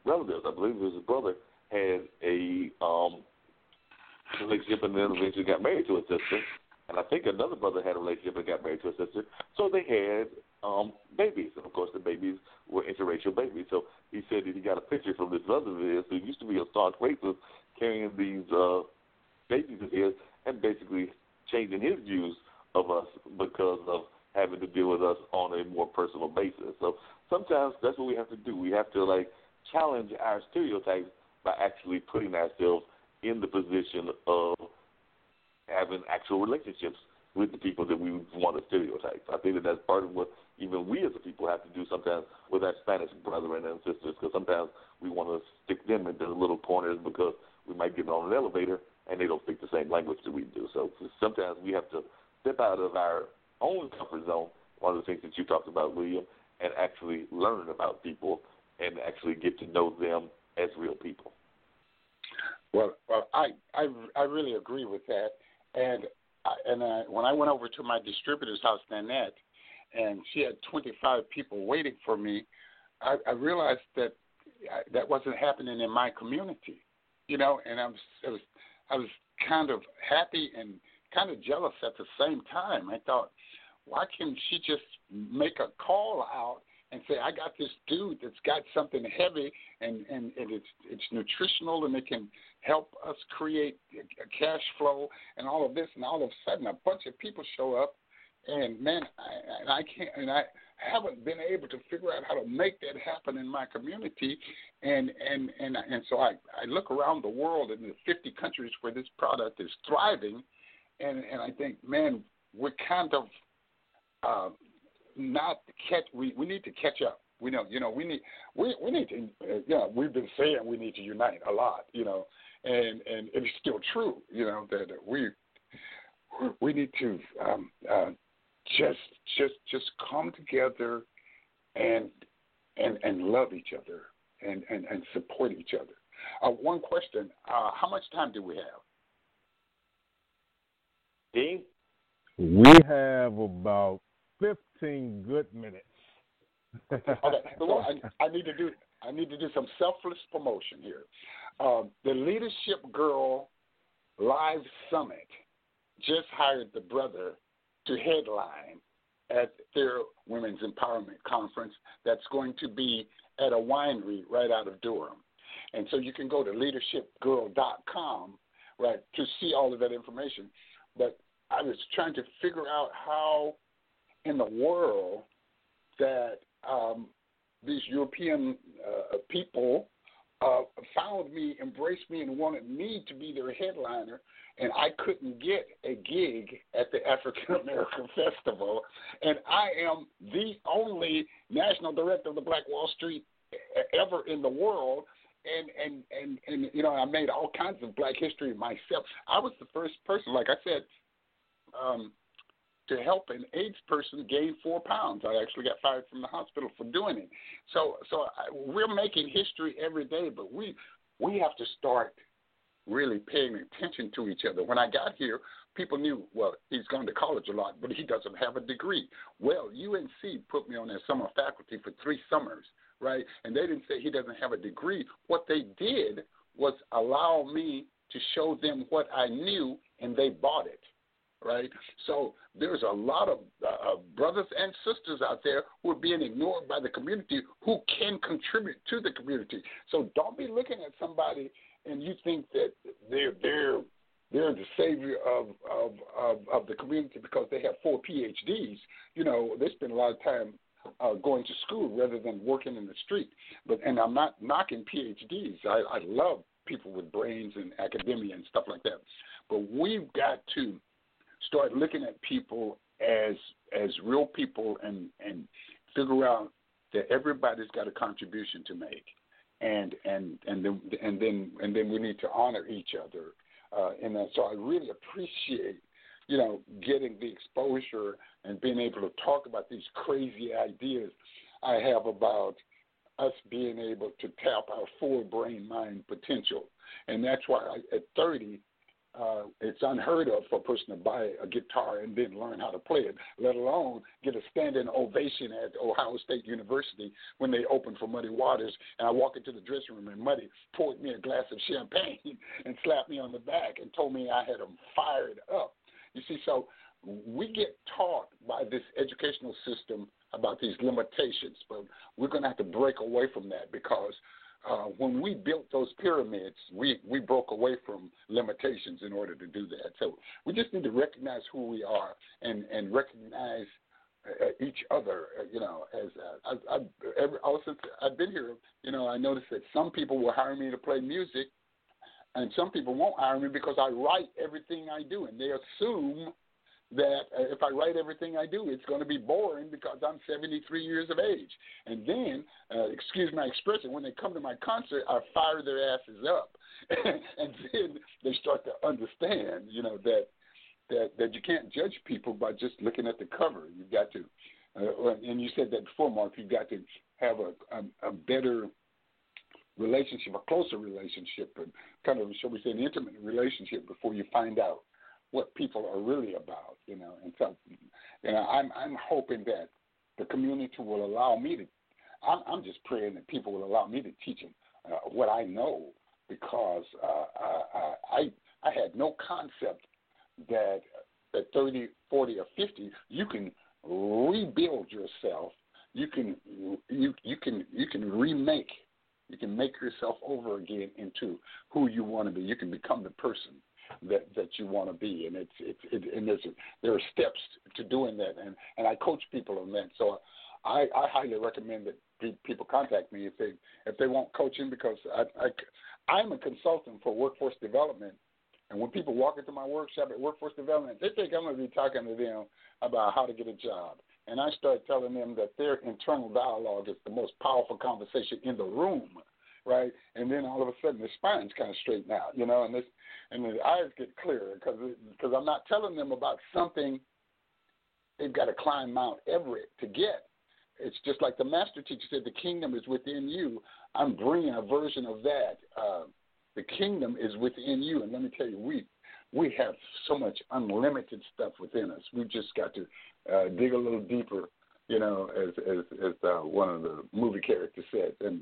relatives, I believe it was his brother, had a um, relationship and then eventually got married to a sister, and I think another brother had a relationship and got married to a sister, so they had um, babies, and of course the babies were interracial babies. So he said that he got a picture from this brother of his who used to be a staunch racist carrying these uh, babies of his and basically changing his views of us because of having to deal with us on a more personal basis. So sometimes that's what we have to do. We have to, like, challenge our stereotypes by actually putting ourselves in the position of having actual relationships with the people that we want to stereotype. I think that that's part of what even we as a people have to do sometimes with our Spanish brethren and sisters, because sometimes we want to stick them into little corners because we might get on an elevator and they don't speak the same language that we do. So sometimes we have to step out of our own comfort zone, one of the things that you talked about, William, and actually learn about people and actually get to know them as real people. Well, well I, I, I really agree with that. And, I, and I, when I went over to my distributor's house, Nanette, and she had twenty-five people waiting for me, I, I realized that I, that wasn't happening in my community, you know, and I was, I was I was kind of happy and kind of jealous at the same time. I thought, why can't she just make a call out and say, I got this dude that's got something heavy and, and, and it's it's nutritional and it can help us create a cash flow and all of this. And all of a sudden, a bunch of people show up, and, man, I, and I can't and I haven't been able to figure out how to make that happen in my community. And and, and, and so I, I look around the world in the fifty countries where this product is thriving, and, and I think, man, we're kind of uh, not catch. We, we need to catch up. We know, you know, we need we we need to. Uh, yeah, we've been saying we need to unite a lot, you know, and and it's still true, you know, that we we need to. Um, uh, Just, just, just come together, and and and love each other, and, and, and support each other. Uh, one question: uh, how much time do we have? Dean, we have about fifteen good minutes. Okay, so well, I, I need to do I need to do some selfless promotion here. Uh, the Leadership Girl Live Summit just hired the brother to headline at their Women's Empowerment Conference that's going to be at a winery right out of Durham. And so you can go to leadership girl dot com, right, to see all of that information. But I was trying to figure out how in the world that um, these European uh, people uh, found me, embraced me, and wanted me to be their headliner, and I couldn't get a gig at the African American Festival, and I am the only national director of the Black Wall Street ever in the world. And, and, and, and, you know, I made all kinds of black history myself. I was the first person, like I said, um, to help an AIDS person gain four pounds. I actually got fired from the hospital for doing it. So so I, we're making history every day, but we we have to start really paying attention to each other. When I got here, people knew, well, he's gone to college a lot, but he doesn't have a degree. Well, U N C put me on their summer faculty for three summers. Right, and they didn't say he doesn't have a degree. What they did was allow me to show them what I knew, and they bought it. Right, so there's a lot of uh, brothers and sisters out there who are being ignored by the community who can contribute to the community. So don't be looking at somebody and you think that they're they're they're the savior of of of, of the community because they have four P H Ds. You know, they spend a lot of time Uh, going to school rather than working in the street. But and I'm not knocking P H Ds. I, I love people with brains and academia and stuff like that. But we've got to start looking at people as as real people and, and figure out that everybody's got a contribution to make. And and and then and then and then we need to honor each other. Uh, and uh, so I really appreciate, you know, getting the exposure and being able to talk about these crazy ideas I have about us being able to tap our full brain mind potential. And that's why I, at thirty, uh, it's unheard of for a person to buy a guitar and then learn how to play it, let alone get a standing ovation at Ohio State University when they opened for Muddy Waters. And I walk into the dressing room and Muddy poured me a glass of champagne and slapped me on the back and told me I had him fired up. You see, so we get taught by this educational system about these limitations, but we're going to have to break away from that because uh, when we built those pyramids, we, we broke away from limitations in order to do that. So we just need to recognize who we are and, and recognize uh, each other, uh, you know, as uh, I, I, every, all since I've been here, you know, I noticed that some people will hire me to play music. And some people won't hire me because I write everything I do, and they assume that if I write everything I do, it's going to be boring because I'm seventy-three years of age. And then, uh, excuse my expression, when they come to my concert, I fire their asses up. And then they start to understand, you know, that, that, that you can't judge people by just looking at the cover. You've got to, uh, and you said that before, Mark, you've got to have a, a, a better relationship, a closer relationship, and kind of, shall we say, an intimate relationship before you find out what people are really about, you know. And so, you know, I'm I'm hoping that the community will allow me to. I'm, I'm just praying that people will allow me to teach them uh, what I know, because uh, I, I I had no concept that at thirty, forty, or fifty you can rebuild yourself. You can you you can you can remake. You can make yourself over again into who you want to be. You can become the person that, that you want to be, and it's it's it, and there's there are steps to doing that, and, and I coach people on that. So I, I highly recommend that people contact me if they if they want coaching, because I, I I'm a consultant for workforce development, and when people walk into my workshop at workforce development, they think I'm going to be talking to them about how to get a job. And I start telling them that their internal dialogue is the most powerful conversation in the room, right? And then all of a sudden their spines kind of straighten out, you know, and this, and their eyes get clearer because because I'm not telling them about something they've got to climb Mount Everest to get. It's just like the master teacher said, the kingdom is within you. I'm bringing a version of that. Uh, the kingdom is within you. And let me tell you, we we have so much unlimited stuff within us. We've just got to Uh, dig a little deeper, you know, as as, as uh, one of the movie characters said, and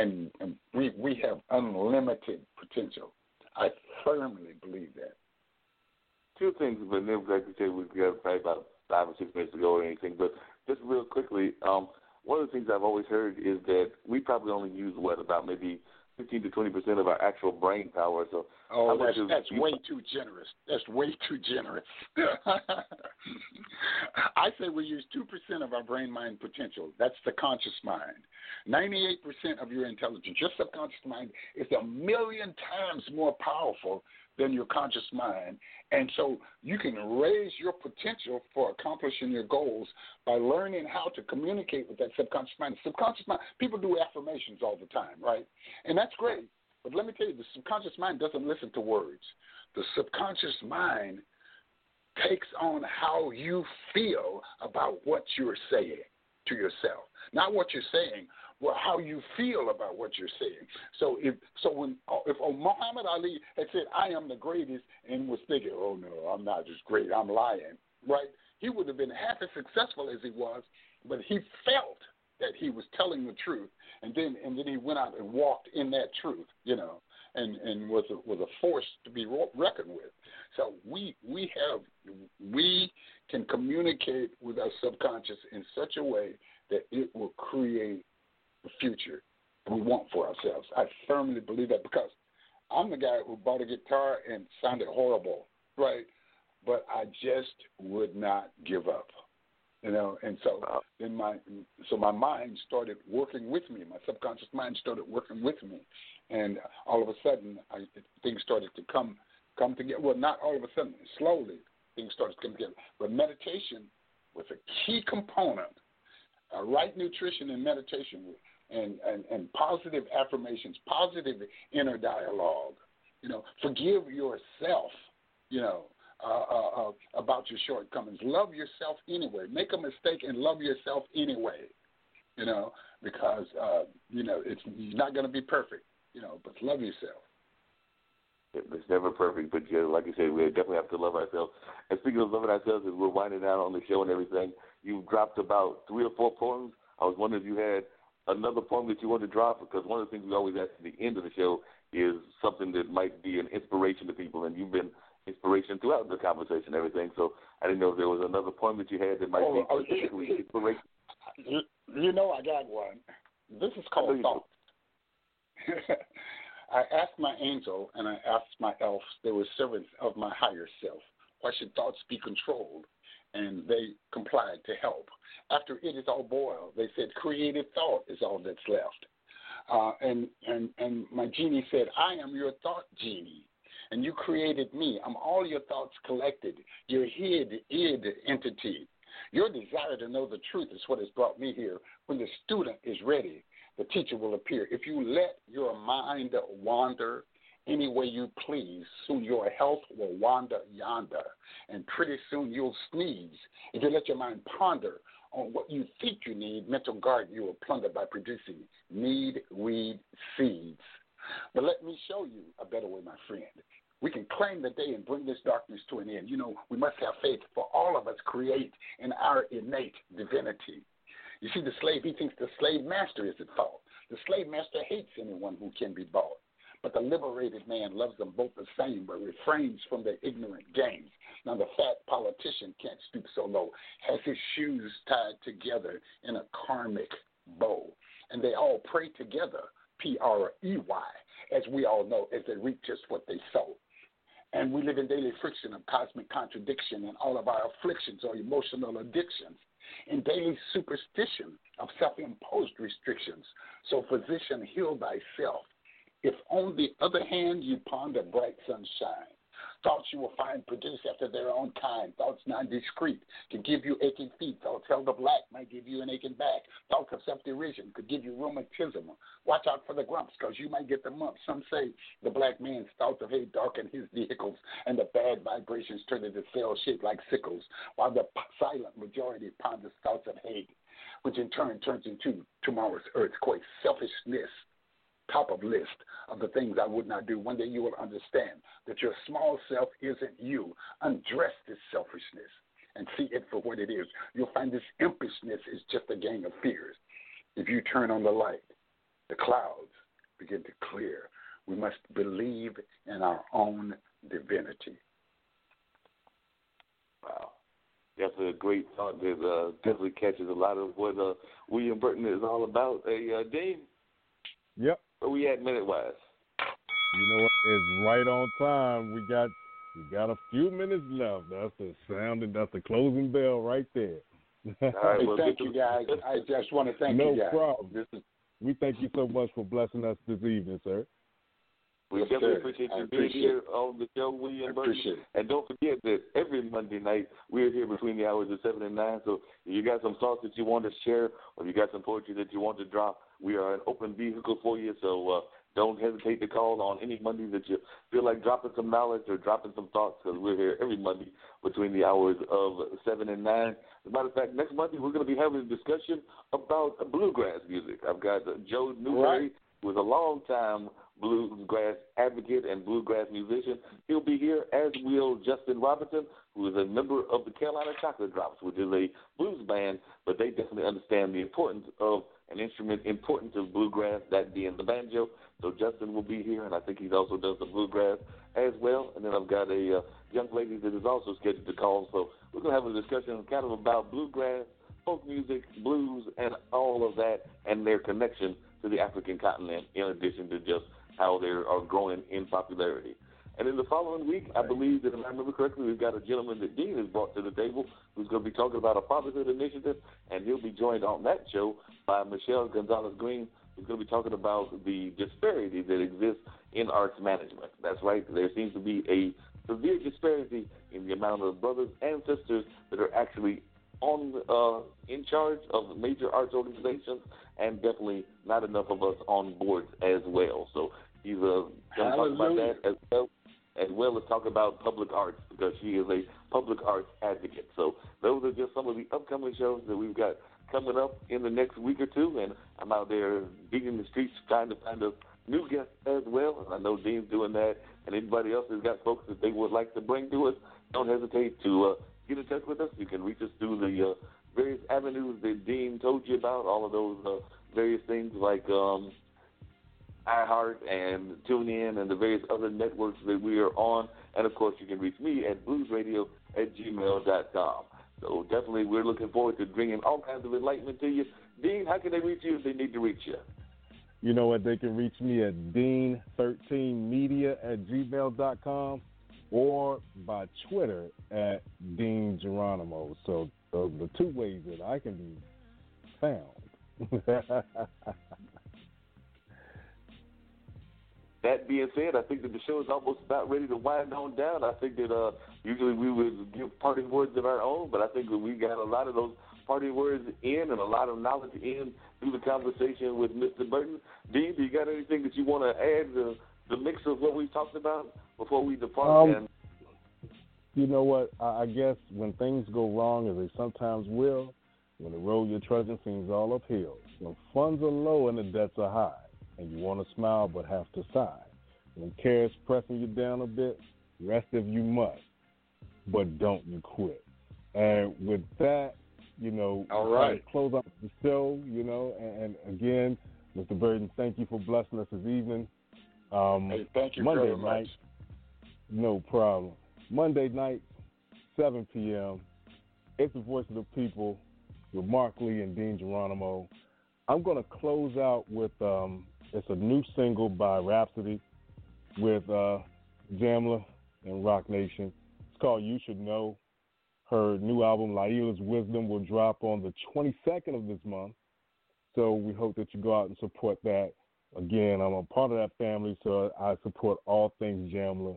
and, and we, we have unlimited potential. I firmly believe that. Two things, but then like you said, we got probably about five or six minutes to go or anything. But just real quickly, um, one of the things I've always heard is that we probably only use what about maybe fifteen to twenty percent of our actual brain power. So oh, that's, that's way too generous. That's way too generous. I say we use two percent of our brain mind potential. That's the conscious mind. Ninety-eight percent of your intelligence, your subconscious mind, is a million times more powerful than your conscious mind. And so you can raise your potential for accomplishing your goals by learning how to communicate with that subconscious mind. Subconscious mind, people do affirmations all the time, right? And that's great. But let me tell you, the subconscious mind doesn't listen to words. The subconscious mind takes on how you feel about what you're saying to yourself. Not what you're saying, well, how you feel about what you're saying. So if so, when if Muhammad Ali had said, "I am the greatest," and was thinking, "Oh no, I'm not just great, I'm lying," right? He would have been half as successful as he was, but he felt that he was telling the truth, and then and then he went out and walked in that truth, you know, and and was a, was a force to be reckoned with. So we we have we can communicate with our subconscious in such a way that it will create the future we want for ourselves. I firmly believe that, because I'm the guy who bought a guitar and sounded horrible, right? But I just would not give up, you know. And so wow. then my so my mind started working with me. My subconscious mind started working with me, and all of a sudden, I, things started to come come together. Well, not all of a sudden. Slowly, things started to come together. But meditation was a key component. Uh, right nutrition and meditation. And, and, and positive affirmations, positive inner dialogue, you know, forgive yourself, you know, uh, uh, uh, about your shortcomings. Love yourself anyway. Make a mistake and love yourself anyway, you know, because, uh, you know, it's you're not going to be perfect, you know, but love yourself. It's never perfect, but you know, like you said, we definitely have to love ourselves. And speaking of loving ourselves, as we're winding down on the show and everything, you've dropped about three or four poems. I was wondering if you had another poem that you want to drop, because one of the things we always ask at the end of the show is something that might be an inspiration to people, and you've been inspiration throughout the conversation and everything, so I didn't know if there was another poem that you had that might oh, be specifically oh, inspiration. You, you know I got one. This is called Thoughts. I asked my angel and I asked my elf, they were servants of my higher self, why should thoughts be controlled? And they complied to help. After it is all boiled, they said, creative thought is all that's left. Uh, and, and, and my genie said, I am your thought genie, and you created me. I'm all your thoughts collected, your hid, id entity. Your desire to know the truth is what has brought me here. When the student is ready, the teacher will appear. If you let your mind wander any way you please, soon your health will wander yonder, and pretty soon you'll sneeze. If you let your mind ponder on what you think you need, mental garden you will plunder by producing need, weed, seeds. But let me show you a better way, my friend. We can claim the day and bring this darkness to an end. You know, we must have faith, for all of us create in our innate divinity. You see, the slave, he thinks the slave master is at fault. The slave master hates anyone who can be bought. But the liberated man loves them both the same, but refrains from their ignorant games. Now, the fat politician can't stoop so low, has his shoes tied together in a karmic bow. And they all pray together, P R E Y, as we all know, as they reap just what they sow. And we live in daily friction of cosmic contradiction, and all of our afflictions are emotional addictions, in daily superstition of self-imposed restrictions. So, physician, heal thyself. If, on the other hand, you ponder bright sunshine, thoughts you will find produce after their own kind, thoughts non-discreet can give you aching feet, thoughts held up lack might give you an aching back, thoughts of self-derision could give you rheumatism. Watch out for the grumps, because you might get the mumps. Some say the black man's thoughts of hate darken his vehicles, and the bad vibrations turn into cells shaped like sickles, while the silent majority ponders thoughts of hate, which in turn turns into tomorrow's earthquake. Selfishness, top of list of the things I would not do. One day you will understand that your small self isn't you. Undress this selfishness and see it for what it is. You'll find this impishness is just a gang of fears. If you turn on the light, the clouds begin to clear. We must believe in our own divinity. Wow. That's a great thought that uh, definitely catches a lot of what uh, William Burton is all about. Hey, uh, Dave? Yep. Where we at minute wise? You know what? It's right on time. We got we got a few minutes left. That's the sounding. That's the closing bell right there. All right, hey, well, thank you guys. I just want to thank no you guys. No problem. This is, we thank you so much for blessing us this evening, sir. We yes, definitely sir. appreciate you I being appreciate here it. on the show, William Burton. And don't forget that every Monday night we're here between the hours of seven and nine. So if you got some thoughts that you want to share, or you got some poetry that you want to drop, we are an open vehicle for you. So uh, don't hesitate to call on any Monday that you feel like dropping some knowledge or dropping some thoughts, because we're here every Monday between the hours of seven and nine. As a matter of fact, next Monday we're going to be having a discussion about bluegrass music. I've got Joe Newberry, right. who is a long-time bluegrass advocate and bluegrass musician. He'll be here, as will Justin Robinson, who is a member of the Carolina Chocolate Drops, which is a blues band, but they definitely understand the importance of an instrument, importance of bluegrass, that being the banjo. So Justin will be here, and I think he also does the bluegrass as well. And then I've got a uh, young lady that is also scheduled to call. So we're going to have a discussion kind of about bluegrass, folk music, blues, and all of that, and their connection to the African continent, in addition to just how they are growing in popularity. And in the following week, I believe that, if I remember correctly, we've got a gentleman that Dean has brought to the table who's going to be talking about a fatherhood initiative, and he'll be joined on that show by Michelle Gonzalez-Green, who's going to be talking about the disparity that exists in arts management. That's right. There seems to be a severe disparity in the amount of brothers and sisters that are actually on uh, in charge of major arts organizations, and definitely not enough of us on boards as well. So he's uh, going to talk about that as well, as well as talk about public arts, because she is a public arts advocate. So those are just some of the upcoming shows that we've got coming up in the next week or two, and I'm out there beating the streets trying to find a new guest as well. And I know Dean's doing that, and anybody else has got folks that they would like to bring to us, don't hesitate to uh, get in touch with us. You can reach us through the uh, various avenues that Dean told you about, all of those uh, various things like um, iHeart and TuneIn and the various other networks that we are on. And, of course, you can reach me at blues radio at gmail dot com. So definitely we're looking forward to bringing all kinds of enlightenment to you. Dean, how can they reach you if they need to reach you? You know what? They can reach me at dean thirteen media at gmail dot com or by Twitter at Dean Geronimo. So uh, the two ways that I can be found. That being said, I think that the show is almost about ready to wind on down. I think that uh, usually we would give parting words of our own, but I think that we got a lot of those parting words in and a lot of knowledge in through the conversation with Mister Burton. Dean, do you got anything that you want to add to the mix of what we've talked about before we depart? Um, you know what? I, I guess when things go wrong, as they sometimes will, when the road you're trudging seems all uphill, when funds are low and the debts are high, and you want to smile but have to sigh. When care's pressing you down a bit, rest if you must, but don't you quit. And with that, you know, all right, close out the show, you know, and, and again, Mister Burton, thank you for blessing us this evening. Um, hey, thank you Monday very night, much. No problem. Monday night, seven p.m., it's the Voice of the People with Mark Lee and Dean Geronimo. I'm going to close out with um, it's a new single by Rhapsody with uh, Jamla and Rock Nation. It's called You Should Know. Her new album, Laila's Wisdom, will drop on the twenty-second of this month. So we hope that you go out and support that. Again, I'm a part of that family, so I support all things Jamla.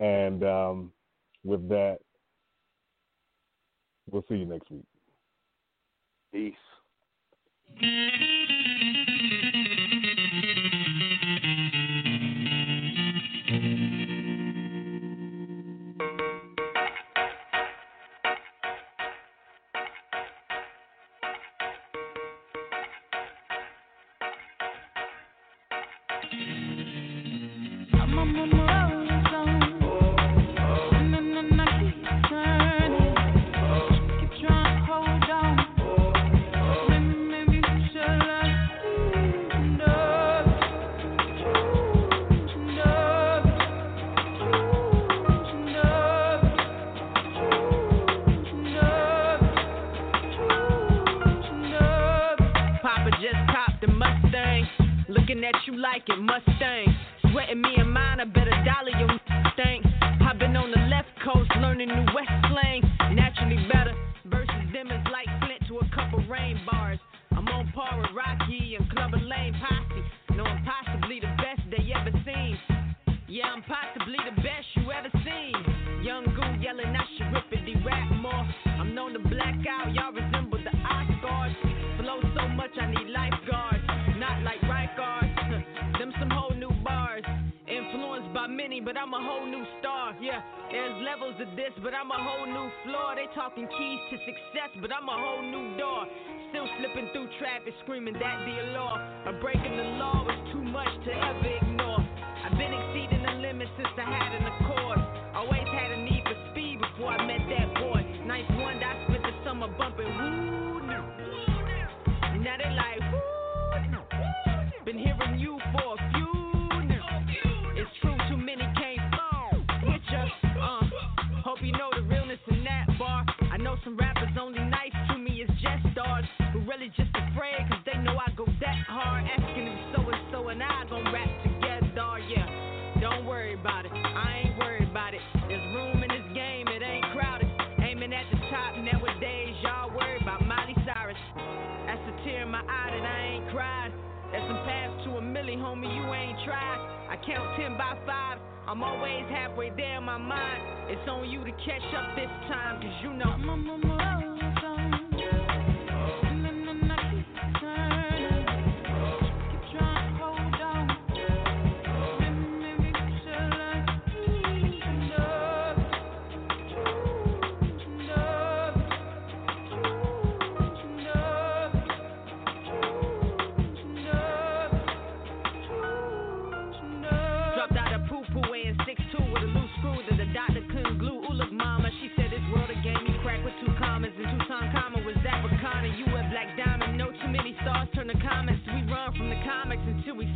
And um, with that, we'll see you next week. Peace. your Mustang. Sweating me and mine, I better dollar your Mustang. I've been on the left coast, learning new West slang. Naturally better versus them is like Flint to a couple rain bars. I'm on par with Rocky and Clubber Lane Posse. No, I'm possibly the best they ever seen. Yeah, I'm possibly the best you ever seen. Young goon yelling, I should rippity rap more. I'm known to black out, y'all resemble the Oscars. Flow so much, I need lifeguards. Not like Rygards, them some whole new bars. Influenced by many, but I'm a whole new star. Yeah, there's levels of this, but I'm a whole new floor. They talking keys to success, but I'm a whole new door. Still slipping through traffic, screaming that be a law. But breaking the law was too much to ever ignore. I've been exceeding since I had an Accord, always had a need for speed before I met that boy. Nice one, I spent the summer bumping woo no. Now they like woo no. Been hearing you for a few no. It's true, too many can't fall with ya. Uh, hope you know the realness in that bar. I know some rappers only nice to me is just stars, who really just afraid 'cause they know I go that hard. Asking if so and so and I gon' rap together, yeah. Don't worry about it, I ain't worried about it. There's room in this game, it ain't crowded. Aiming at the top nowadays, y'all worried about Miley Cyrus. That's a tear in my eye that I ain't cried. There's some paths to a milli, homie, you ain't tried. I count ten by five, I'm always halfway there in my mind. It's on you to catch up this time, 'cause you know I'm on my own.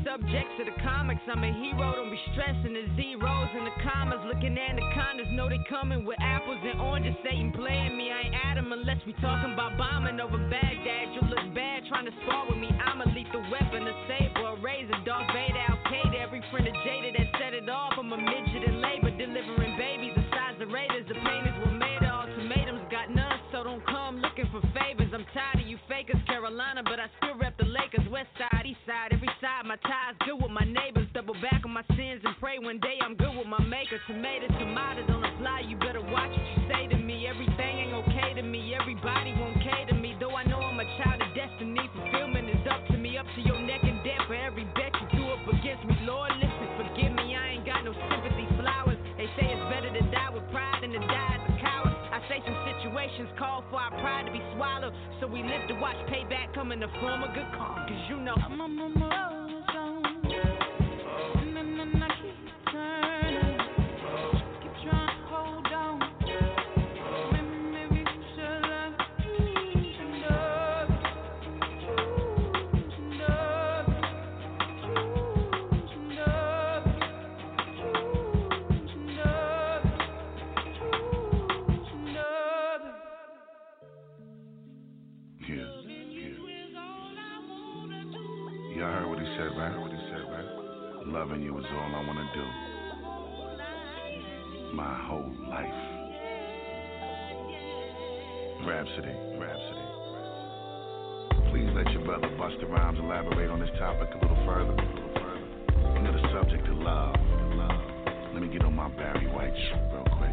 Subjects of the comics, I'm a hero, don't be stressing the zeros and the commas, looking at the condoms, know they coming with apples and oranges, Satan playing me, I ain't Adam unless we talking about bombing over Baghdad, you look bad, trying to spar with me, I'm a lethal weapon, a saber, a razor, Darth Vader, Al-Qaeda, every friend of Jada that set it off, I'm a midget in labor, delivering babies, the size of Raiders, the painters were made of ultimatums, got none, so don't come looking for favors, I'm tired of you fakers, Carolina, but I still rep the Lakers, West Side, East Side, every side, my ties good with my neighbors, double back on my sins and pray one day I'm good with my maker. Tomatoes, tomatoes on the fly, you better watch what you say to me. Everything ain't okay to me, everybody won't cater to me. Though I know I'm a child of destiny, fulfillment is up to me, up to your neck and death for every bet you do up against me. Lord, listen, forgive me, I ain't got no sympathy flowers. They say it's better to die with pride than to die as a coward. I say some situations call for our pride to be swallowed, so we live to watch payback come in the form of good karma. 'Cause you know I'm on my own. Loving you is all I want to do my whole life. Rhapsody, Rhapsody. Please let your brother Busta Rhymes elaborate on this topic a little further. You know the subject of love. love. Let me get on my Barry White real quick.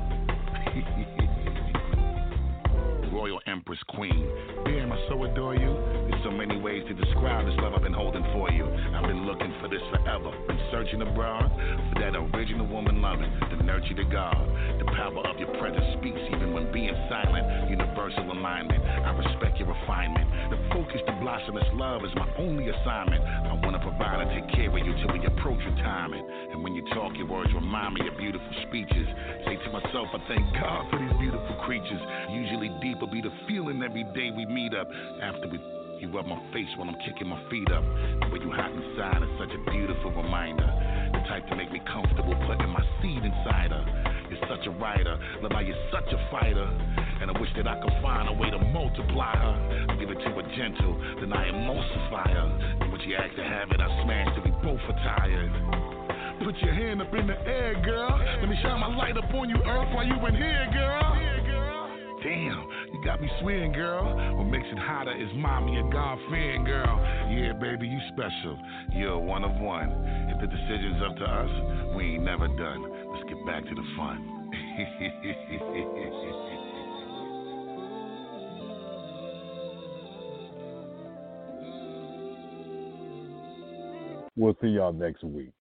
Royal Empress Queen, damn, I so adore you. So many ways to describe this love I've been holding for you. I've been looking for this forever. Been searching abroad for that original woman loving, the nurture to God. The power of your presence speaks even when being silent. Universal alignment, I respect your refinement. The focus to blossom this love is my only assignment. I want to provide and take care of you till we approach retirement. And when you talk, your words remind me of beautiful speeches. Say to myself, I thank God for these beautiful creatures. Usually deep will be the feeling every day we meet up. After we you rub my face when I'm kicking my feet up. The way you hide inside is such a beautiful reminder. The type to make me comfortable putting my seed inside her. You're such a writer, love how you're such a fighter. and I wish that I could find a way to multiply her. I give it to her gentle, then I emulsify her. And when she asked to have it, I smashed till we both are tired. Put your hand up in the air, girl. Let me shine my light up on you, Earth, while you in here, girl. Damn, you got me swearing, girl. What makes it hotter is mommy and God-fearing, girl. Yeah, baby, you special. You're one of one. If the decision's up to us, we ain't never done. Let's get back to the fun. We'll see y'all next week.